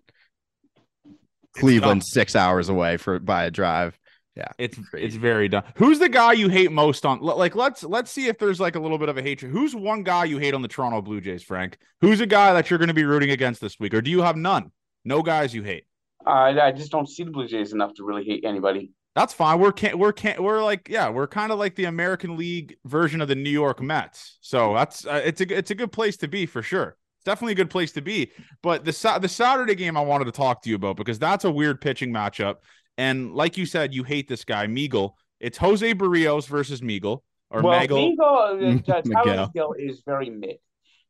It's Cleveland dumb. six hours away for by a drive. Yeah, it's crazy. It's very dumb. Who's the guy you hate most on? Like, let's let's see if there's like a little bit of a hatred. Who's one guy you hate on the Toronto Blue Jays, Frank? Who's a guy that you're going to be rooting against this week, or do you have none? No guys you hate. Uh, I just don't see the Blue Jays enough to really hate anybody. That's fine. We're can't we're can't we're like yeah we're kind of like the American League version of the New York Mets. So that's uh, it's a it's a good place to be for sure. It's definitely a good place to be. But the the Saturday game I wanted to talk to you about because that's a weird pitching matchup. And like you said, you hate this guy Megill. It's Jose Berrios versus Megill or well, Megill. Megill uh, Tyler Megill is very mid.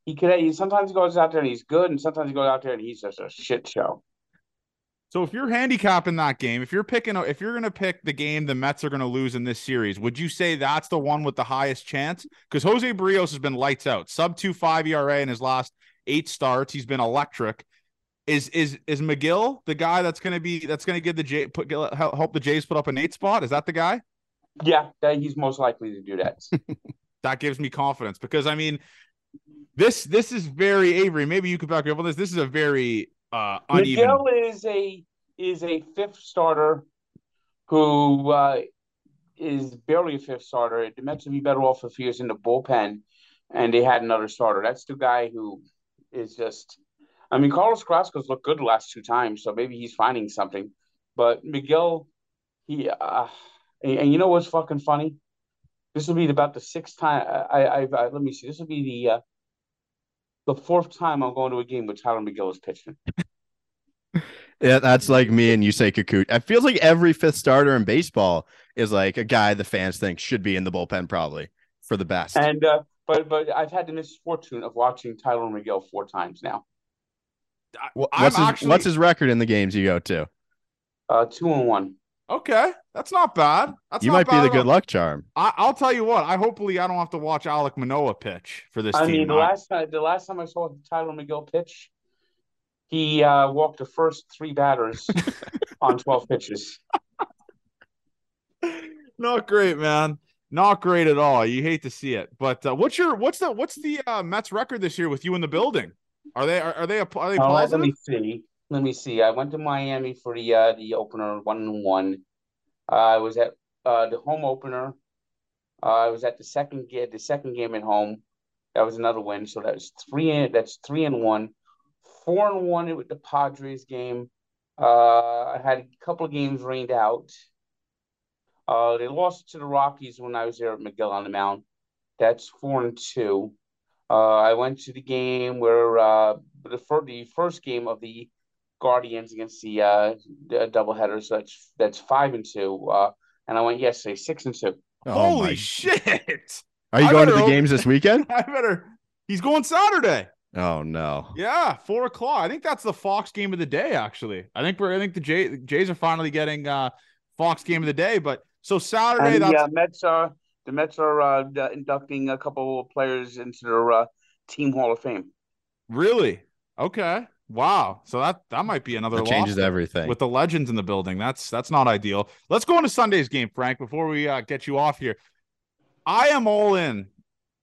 He could he sometimes goes out there and he's good, and sometimes he goes out there and he's just a shit show. So if you're handicapping that game, if you're picking, if you're going to pick the game the Mets are going to lose in this series, would you say that's the one with the highest chance? Because Jose Berrios has been lights out, sub two five E R A in his last eight starts. He's been electric. Is is is Megill the guy that's going to be that's going to give the J, put help the Jays put up an eight spot? Is that the guy? Yeah, he's most likely to do that. That gives me confidence because I mean, this this is very Avery. Maybe you could back me up on this. This is a very Uh, Megill is a is a fifth starter who uh, is barely a fifth starter. The Mets would be better off if he was in the bullpen and they had another starter. That's the guy who is just – I mean, Carlos Carrasco's looked good the last two times, so maybe he's finding something. But Megill, he uh, – and, and you know what's fucking funny? This will be about the sixth time I, – I, I, let me see. This will be the uh, – the fourth time I'm going to a game with Tylor Megill is pitching. Yeah, that's like me and Yusei Kikuchi. It feels like every fifth starter in baseball is like a guy the fans think should be in the bullpen probably for the best. And uh, but but I've had the misfortune of watching Tylor Megill four times now. Well, what's, his, actually... what's his record in the games you go to? Uh, two and one. Okay, that's not bad. That's you not might bad be the good luck charm. I, I'll tell you what. I hopefully I don't have to watch Alek Manoah pitch for this I team. I mean, the last time the last time I saw Tylor Megill pitch, he uh, walked the first three batters on twelve pitches. Not great, man. Not great at all. You hate to see it. But uh, what's your what's the what's the uh, Mets record this year with you in the building? Are they are, are they a, are they oh, positive? Let me see. Let me see. I went to Miami for the uh, the opener, one and one. Uh, I was at uh, the home opener. Uh, I was at the second game, the second game at home. That was another win. So that was three. And, that's three and one, four and one with the Padres game. Uh, I had a couple of games rained out. Uh, they lost to the Rockies when I was there at Megill on the mound. That's four and two. Uh, I went to the game where uh, the fir- the first game of the Guardians against the uh the doubleheader, so that's that's five and two. Uh, and I went yesterday six and two. Oh, holy shit! Are you I going to the open... games this weekend? I better. He's going Saturday. Oh no! Yeah, four o'clock. I think that's the Fox game of the day. Actually, I think we're. I think the Jay, Jays are finally getting uh Fox game of the day. But so Saturday, and that's... the uh, Mets are the Mets are uh, inducting a couple of players into their uh, team Hall of Fame. Really? Okay. Wow. So that, that might be another loss. It changes everything. With the legends in the building. That's that's not ideal. Let's go into Sunday's game, Frank, before we uh, get you off here. I am all in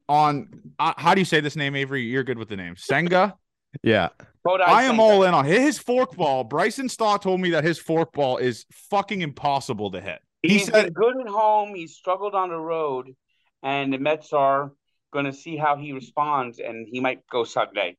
on uh, – how do you say this name, Avery? You're good with the name. Senga? Yeah. I am Senga. all in on his forkball. Bryson Stott told me that his forkball is fucking impossible to hit. He He's said, been good at home. He's struggled on the road. And the Mets are going to see how he responds, and he might go Sunday.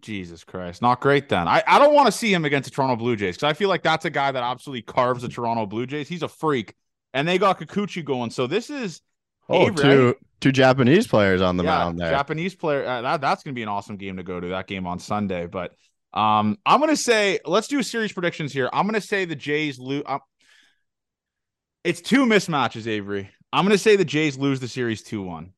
Jesus Christ. Not great then. I, I don't want to see him against the Toronto Blue Jays because I feel like that's a guy that absolutely carves the Toronto Blue Jays. He's a freak. And they got Kikuchi going. So this is oh, Avery, two, two Japanese players on the yeah, mound there. Japanese player. Uh, that, that's going to be an awesome game to go to, that game on Sunday. But um, I'm going to say, let's do series predictions here. I'm going to say the Jays lose. Uh, it's two mismatches, Avery. I'm going to say the Jays lose the series two one.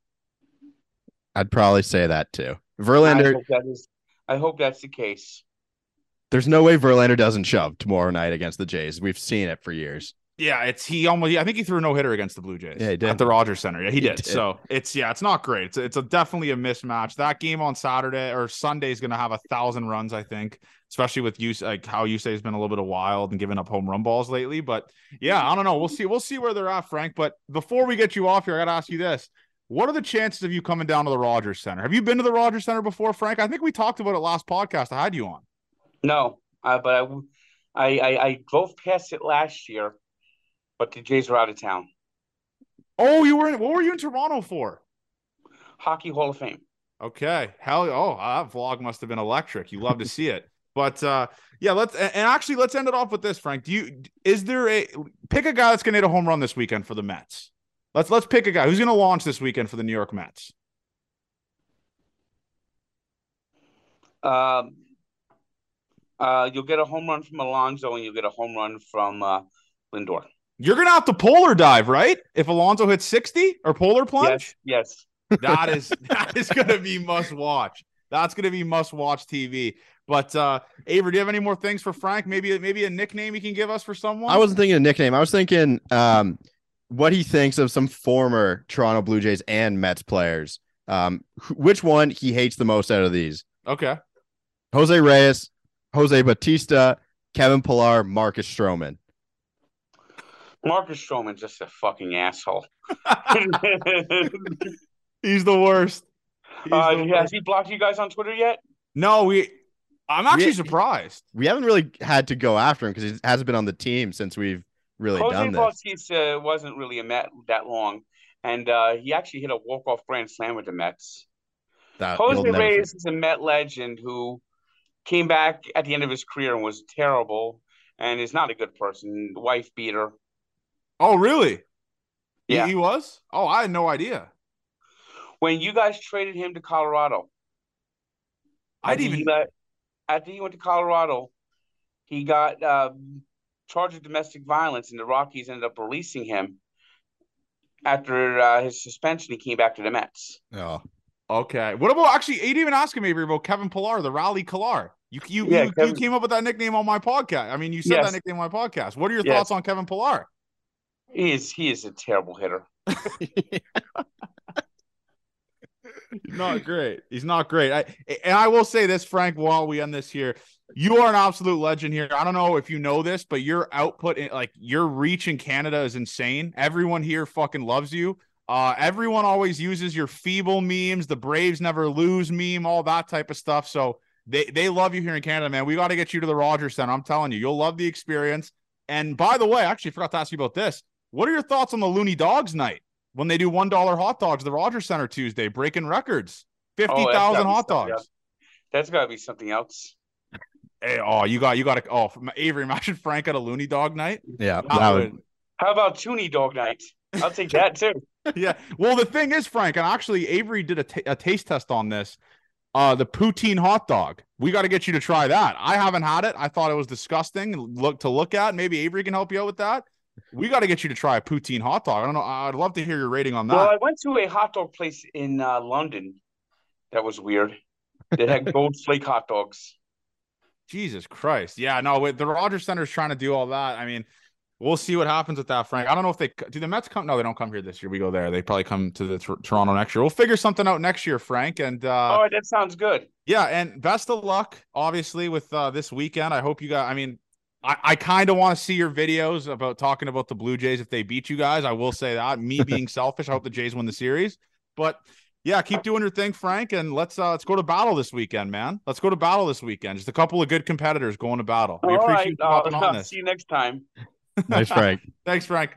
I'd probably say that too. Verlander. I hope that is- I hope that's the case. There's no way Verlander doesn't shove tomorrow night against the Jays. We've seen it for years. Yeah, it's he almost. I think he threw a no hitter against the Blue Jays. Yeah, he did. At the Rogers Center. Yeah, he, he did. did. So it's yeah, it's not great. It's it's a, definitely a mismatch. That game on Saturday or Sunday is going to have a thousand runs, I think, especially with use like how Yusei has been a little bit of wild and giving up home run balls lately. But yeah, I don't know. We'll see. We'll see where they're at, Frank. But before we get you off here, I got to ask you this. What are the chances of you coming down to the Rogers Center? Have you been to the Rogers Center before, Frank? I think we talked about it last podcast I had you on. No, uh, but I, I, I drove past it last year, but the Jays were out of town. Oh, you were in, what were you in Toronto for? Hockey Hall of Fame. Okay. Hell, oh, that vlog must have been electric. You love to see it. But uh, yeah, let's and actually let's end it off with this, Frank. Do you is there a pick a guy that's gonna hit a home run this weekend for the Mets? Let's let's pick a guy who's going to launch this weekend for the New York Mets. Uh, uh, you'll get a home run from Alonso, and you'll get a home run from uh, Lindor. You're going to have to polar dive, right? If Alonso hits sixty or polar plunge? Yes. yes. That is that is going to be must watch. That's going to be must watch T V. But uh, Avery, do you have any more things for Frank? Maybe maybe a nickname you can give us for someone. I wasn't thinking a nickname. I was thinking. Um, what he thinks of some former Toronto Blue Jays and Mets players. Um, which one he hates the most out of these. Okay. Jose Reyes, Jose Bautista, Kevin Pillar, Marcus Stroman. Marcus Stroman's just a fucking asshole. He's the worst. He's uh, the has worst. He blocked you guys on Twitter yet? No, we... I'm actually we, surprised. We haven't really had to go after him because he hasn't been on the team since we've really Jose done this. Bautista wasn't really a Met that long, and uh, he actually hit a walk-off grand slam with the Mets. That, Jose Reyes is a Met legend who came back at the end of his career and was terrible and is not a good person, wife beater. Oh, really? Yeah. He, he was? Oh, I had no idea. When you guys traded him to Colorado, I didn't even let, after he went to Colorado, he got um, – charged with domestic violence, and the Rockies ended up releasing him after uh, his suspension. He came back to the Mets. Oh, okay. What about actually? You didn't even ask him, Avery, about Kevin Pillar, the Raleigh Killar. You you yeah, you, Kevin... you came up with that nickname on my podcast. I mean, you said yes. that nickname on my podcast. What are your yes. thoughts on Kevin Pillar? He is he is a terrible hitter. He's not great. He's not great. I, and I will say this, Frank, while we end this here, you are an absolute legend here. I don't know if you know this, but your output, in, like your reach in Canada is insane. Everyone here fucking loves you. Uh, everyone always uses your feeble memes, the Braves never lose meme, all that type of stuff. So they, they love you here in Canada, man. We got to get you to the Rogers Center. I'm telling you, you'll love the experience. And by the way, I actually forgot to ask you about this. What are your thoughts on the Looney Dogs night? When they do one dollar hot dogs, the Rogers Center Tuesday, breaking records, fifty thousand oh, hot dogs. Else. That's got to be something else. Hey, oh, you got, you got to, oh, Avery, imagine Frank at a Looney Dog night. Yeah. How, would... how about Toonie Dog night? I'll take that too. Yeah. Well, the thing is, Frank, and actually Avery did a, t- a taste test on this, uh, the poutine hot dog. We got to get you to try that. I haven't had it. I thought it was disgusting look to look at. Maybe Avery can help you out with that. We got to get you to try a poutine hot dog. I don't know. I'd love to hear your rating on that. Well, I went to a hot dog place in uh, London. That was weird. They had gold flake hot dogs. Jesus Christ. Yeah, no, the Rogers Center is trying to do all that. I mean, we'll see what happens with that, Frank. I don't know if they – do the Mets come – no, they don't come here this year. We go there. They probably come to the t- Toronto next year. We'll figure something out next year, Frank. And uh, all right, that sounds good. Yeah, and best of luck, obviously, with uh, this weekend. I hope you got – I mean – I, I kind of want to see your videos about talking about the Blue Jays if they beat you guys. I will say that. Me being selfish, I hope the Jays win the series. But yeah, keep doing your thing, Frank, and let's uh, let's go to battle this weekend, man. Let's go to battle this weekend. Just a couple of good competitors going to battle. We All appreciate right. you popping uh, on this. See you next time. Thanks, Frank. Thanks, Frank.